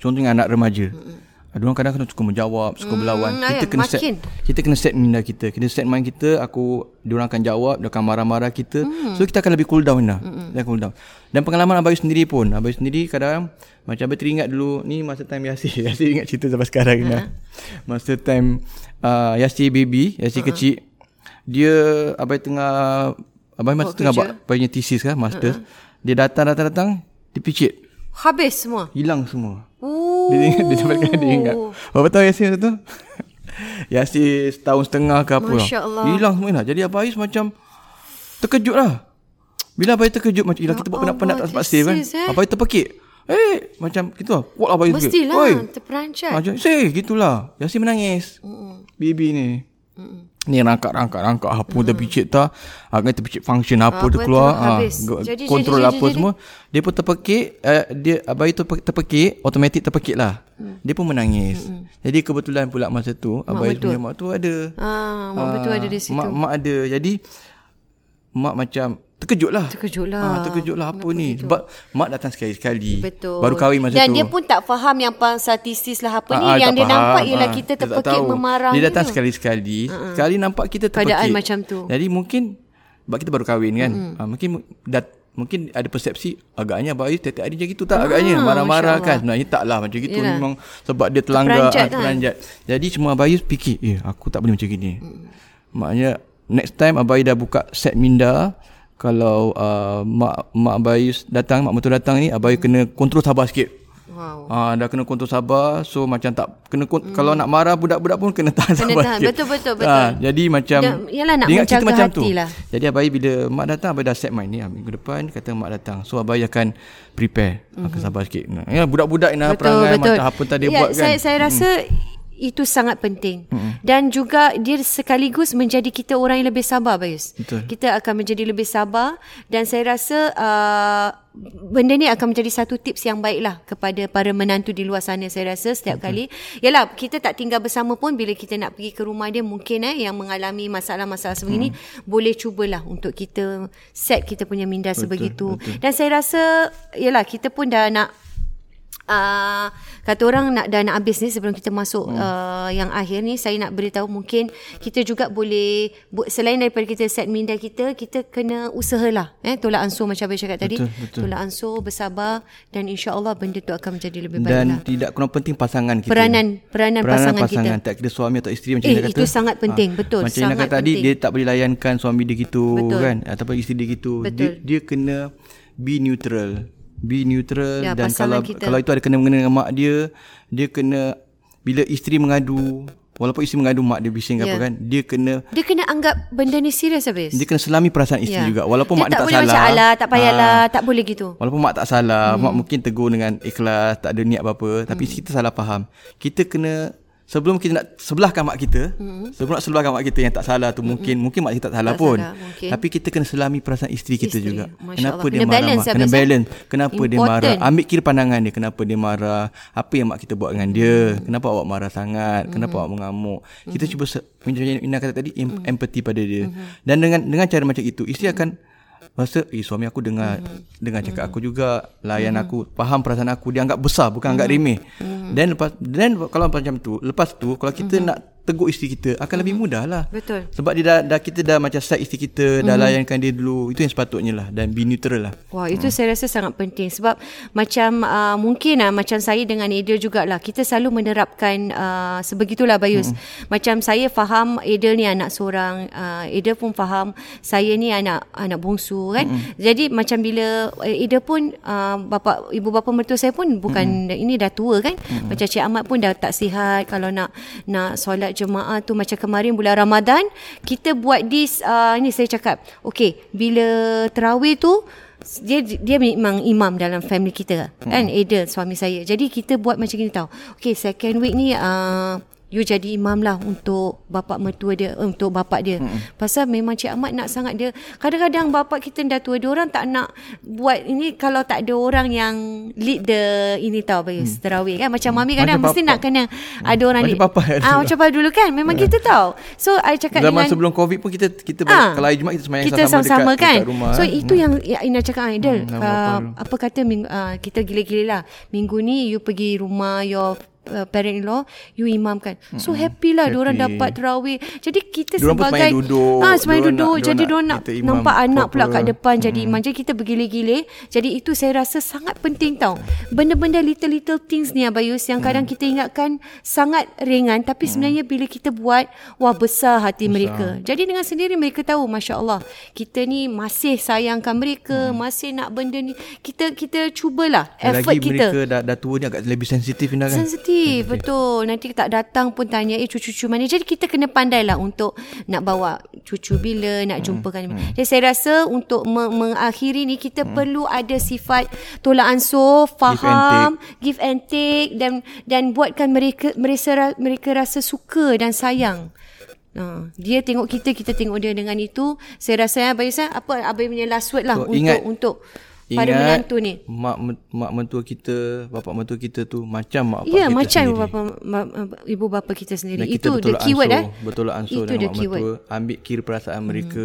contohnya anak remaja, mm-hmm. diorang kadang-kadang suka menjawab, suka berlawan. Hmm, kita ayam, kena makin. set kita kena set minda kita. Kita set mind kita, aku diorang akan jawab, dia akan marah-marah kita. Hmm. So kita akan lebih cool down dah. Hmm. Cool down. Dan pengalaman Abang Yu sendiri pun, Abang Yu sendiri kadang macam Abang teringat dulu ni masa time Yasir. Yasir ingat cerita sampai sekarang ni. Uh-huh. Masa time uh, Yasir baby, Yasir uh-huh. kecil. Dia Abang tengah Abang masa oh, tengah buat punya thesis kan, master. Uh-huh. Dia datang-datang-datang dipicit. Habis semua. Hilang semua. Ooh. Dia ingat, dia sampai sekarang dia ingat. Berapa tahun Yasir masa tu? Yasir setahun setengah ke apa lah. Hilang semua lah. Jadi Abang Ais macam terkejut lah. Bila Abang Ais terkejut macam, yelah kita buat penat-penat tak sempat save kan. Eh. Abang Ais terpekik. Eh, macam gitu lah. Buat Abang Ais terkejut. Mestilah, terperancat. Macam, say, gitulah. Yasir menangis. Mm-mm. Baby ni. Mm-mm. Ni rangkak-rangkak-rangkak. Apa mm. terpicit tak? Agaknya terpicit function apa, apa dia keluar. Ha, jadi, kontrol jadi, apa jadi, semua. Dia pun terpekik. Uh, dia, abang itu terpekik. Automatik terpekik lah. Mm. Dia pun menangis. Mm-mm. Jadi kebetulan pula masa tu. Abang itu punya mak tu ada. Ah, mak ha, betul ada di situ. Mak, mak ada. Jadi mak macam terkejut lah. Terkejut lah. Ha, terkejut lah apa ni. Itu? Sebab mak datang sekali-sekali. Betul. Baru kahwin masa Dan tu. Dan dia pun tak faham yang statistis lah apa ha, ni. Ha, yang dia faham. nampak ialah ha, kita terpekik memarang. Dia datang sekali-sekali. Ha. Sekali nampak kita terpekik. Keadaan macam tu. Jadi mungkin, sebab kita baru kahwin kan. Hmm. Ha, mungkin dat, mungkin ada persepsi, agaknya Abang Ais tiap-tiap hari macam gitu tak? Ha, agaknya marah-marah kan. Sebenarnya tak lah macam gitu. Yalah. Memang sebab dia terlanggar. Terperanjat. Ha, jadi semua Abang Ais fikir, eh aku tak boleh macam gini. Hmm. Maknanya next time Abang Ais dah buka set minda. Kalau uh, mak mak Abayus datang, mak mertua datang ni, Abayus kena kontrol sabar sikit. Wow. Ah, dah kena kontrol sabar. So macam tak kena kont- mm. kalau nak marah budak-budak pun kena tahan kena sabar tahan. sikit. Betul betul betul. Ah, jadi macam yalah nak menjaga macam hatilah. Tu. Jadi Abayus bila mak datang, Abayus dah set mind ni, minggu depan kata mak datang. So Abayus akan prepare, mm-hmm. akan sabar sikit. Ya budak-budak ni perangai betul. macam apa tadi ya, buat saya, kan. saya rasa mm. itu sangat penting. Hmm. Dan juga dia sekaligus menjadi kita orang yang lebih sabar, Bayus. Betul. Kita akan menjadi lebih sabar. Dan saya rasa uh, benda ni akan menjadi satu tips yang baiklah kepada para menantu di luar sana, saya rasa setiap Betul. kali. Yalah, kita tak tinggal bersama pun, bila kita nak pergi ke rumah dia mungkin eh, yang mengalami masalah-masalah sebegini, hmm. boleh cubalah untuk kita set kita punya minda Betul. sebegitu. Betul. Dan saya rasa, yalah, kita pun dah nak Uh, kata orang nak, dah nak habis ni. Sebelum kita masuk hmm. uh, yang akhir ni, saya nak beritahu mungkin kita juga boleh, selain daripada kita set minda kita, kita kena usahalah eh, tolak ansur macam saya cakap tadi. Betul, betul. Tolak ansur, bersabar, dan insyaAllah benda tu akan menjadi lebih baik. Dan lah. tidak kena penting pasangan kita, Peranan Peranan, peranan pasangan, pasangan kita. Tak kira suami atau isteri macam eh, dia kata. Itu sangat penting. ha, Betul. Macam yang kata tadi, dia tak boleh layankan suami dia gitu, betul. kan, ataupun isteri dia gitu. Dia, dia kena be neutral. Be neutral ya, dan kalau kita. kalau itu ada kena-mengena dengan mak dia, dia kena, bila isteri mengadu, walaupun isteri mengadu mak dia bising ke ya. apa kan, dia kena dia kena anggap benda ni serius habis. Dia kena selami perasaan isteri ya. juga, walaupun dia mak tak dia tak boleh salah. Macam ala, tak payahlah, ha, tak boleh gitu. Walaupun mak tak salah, hmm. mak mungkin tegur dengan ikhlas, tak ada niat apa-apa, tapi hmm. kita salah faham. Kita kena, sebelum kita nak sebelahkan mak kita, mm-hmm. sebelum nak sebelahkan mak kita yang tak salah tu, mungkin mm-hmm. mungkin mak kita tak salah tak pun salah, tapi kita kena selami perasaan isteri kita isteri. juga. Masya kenapa Allah. dia marah, balance, kena balance kenapa Important. dia marah, ambil kira pandangan dia, kenapa dia marah, apa yang mak kita buat dengan dia, mm-hmm. kenapa awak marah sangat, mm-hmm. kenapa awak mengamuk, mm-hmm. kita cuba se- Ina kata tadi, mm-hmm. empati pada dia, mm-hmm. dan dengan dengan cara macam itu isteri mm-hmm. akan rasa, eh suami aku dengar mm-hmm. dengar cakap mm-hmm. aku juga, layan mm-hmm. aku, faham perasaan aku, dia anggap besar, bukan mm-hmm. anggap remeh. Dan mm-hmm. lepas, dan kalau macam tu, lepas tu kalau kita mm-hmm. nak tegur isteri kita akan lebih mudah lah. Betul. Sebab dia dah, dah kita dah macam start isteri kita, mm-hmm. dah layankan dia dulu. Itu yang sepatutnya lah. Dan be neutral lah. Wah, itu hmm. saya rasa sangat penting. Sebab macam uh, mungkin lah, macam saya dengan Adil jugalah, kita selalu menerapkan uh, sebegitulah Bayus. Mm-hmm. Macam saya faham Adil ni anak seorang, uh, Adil pun faham saya ni anak anak bongsu kan. Mm-hmm. Jadi macam bila Adil pun uh, bapa, ibu bapa mertua saya pun bukan mm-hmm. ini dah tua kan. Mm-hmm. Macam Cik Ahmad pun dah tak sihat. Kalau nak nak solat jemaah tu macam kemarin bulan Ramadan kita buat this uh, ni saya cakap okey, bila tarawih tu dia dia memang imam dalam family kita kan, hmm. Adel suami saya, jadi kita buat macam ni tau, okey second week ni uh, you jadi imam lah untuk bapa mertua dia, eh, untuk bapa dia. Hmm. Pasal memang Cik Ahmad nak sangat dia. Kadang-kadang bapa kita dah tua, dia orang tak nak buat ini kalau tak ada orang yang lead the ini tau, Bayus, hmm. tarawih kan. Macam hmm. mami kadang macam mesti papa nak kena ada orang macam lead. Papa ah, macam papa dulu kan. Memang yeah. kita tahu. So, I cakap zaman dengan, sebelum COVID pun kita, kita ah, kalau hari Jumaat kita semayang sama-sama, sama-sama dekat, kan? Dekat rumah. So, itu hmm. yang Ina cakap, Aidil. Hmm, uh, apa kata uh, kita gila-gila lah. Minggu ni you pergi rumah, your Uh, parent-in-law you imamkan. So mm-hmm. happy lah diorang dapat terawih. Jadi kita diorang sebagai duduk, ha, semayang duduk, nak, jadi diorang nak nampak anak proper. Pula kat depan mm-hmm. jadi imam. Jadi kita bergile-gile. Jadi itu saya rasa sangat penting tau. Benda-benda little-little things ni Abayus yang kadang mm. kita ingatkan sangat ringan, tapi mm. sebenarnya bila kita buat, wah besar hati besar. mereka. Jadi dengan sendiri mereka tahu, Masya Allah, kita ni masih sayangkan mereka, mm. masih nak benda ni. Kita kita cubalah effort lagi kita. Lagi mereka dah, dah tua ni agak lebih sensitif ni kan. Sensitif. Okay. Betul. Nanti tak datang pun tanya, eh cucu-cucu mana. Jadi kita kena pandailah untuk nak bawa cucu bila, nak jumpakan. Hmm. Hmm. Jadi saya rasa untuk meng- mengakhiri ni kita hmm. perlu ada sifat tolak ansur, faham, give and take, give and take dan dan buatkan mereka mereka mereka rasa suka dan sayang. Ha, dia tengok kita, kita tengok dia, dengan itu saya rasa Abang Yusan apa Abang punya last word lah so, untuk ingat. untuk Pada Ingat menantu ni mak, mak mentua kita, bapa mentua kita tu macam mak bapa ya, kita macam sendiri. Ya, macam ibu bapa kita sendiri. Kita itu the keyword eh. Betul lah ansur dan mak mentua. Ambil kira perasaan hmm. mereka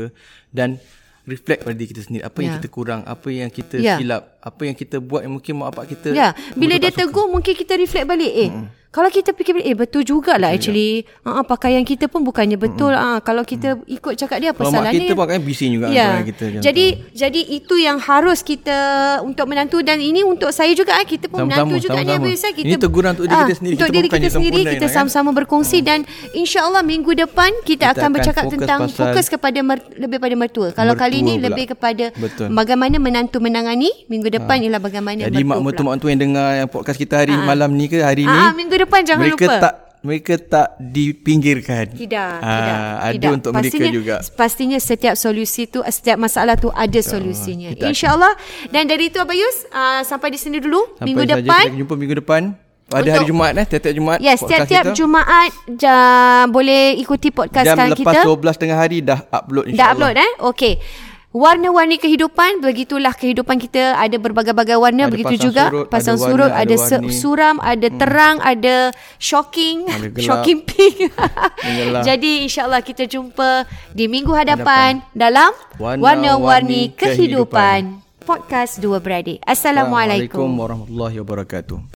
dan reflect pada diri kita sendiri. Apa yeah. yang kita kurang, apa yang kita yeah. silap, apa yang kita buat yang mungkin mak bapak kita. Ya, yeah. bila dia tegur mungkin kita reflect balik eh. Hmm. Kalau kita fikir eh betul jugalah betul actually. Ya. Ha, pakaian kita pun bukannya betul. Mm-hmm. Ha, kalau kita mm-hmm. ikut cakap dia apa kalau salah ni. Kalau kita pakaian bising juga yeah. kita. Jadi contoh. jadi itu yang harus kita untuk menantu, dan ini untuk saya juga eh kita pun sama-sama, menantu juga ni Abang Yusuf, kita ini teguran untuk diri kita sendiri. Untuk diri kita sendiri kita, kita sama-sama kan? berkongsi hmm. dan insya-Allah minggu depan kita, kita akan bercakap fokus tentang fokus kepada mer- lebih pada mertua. Kalau mertua kali ini pula. lebih kepada betul. bagaimana menantu menangani, minggu depan ha. ialah bagaimana jadi mertua. Jadi mak mertua-mak mertua yang dengar yang podcast kita hari malam ni ke hari ni depan jangan mereka lupa. Tak, mereka tak dipinggirkan. Tidak, ha, tidak. Ada tidak. Untuk mereka pastinya, juga. Pastinya setiap solusi tu, setiap masalah tu ada tak, solusinya. InsyaAllah. Dan dari itu Abang Yus, uh, sampai di sini dulu. Sampai minggu depan. Kita jumpa minggu depan. Pada untuk, hari Jumaat eh, tiap-tiap Jumaat. Yes, tiap-tiap Jumaat ja, boleh ikuti podcast kita. Jam lepas dua belas tengah hari dah upload insyaAllah. Dah upload eh? Okey. Warna-warni kehidupan, begitulah kehidupan kita ada berbagai-bagai warna, ada begitu juga surut, pasang ada surut, warna, ada, ada suram, ada terang, hmm. ada shocking, ada shocking pink. Jadi insya-Allah kita jumpa di minggu hadapan, hadapan. dalam Warna-warni kehidupan. kehidupan podcast Dua Beradik. Assalamualaikum warahmatullahi wabarakatuh.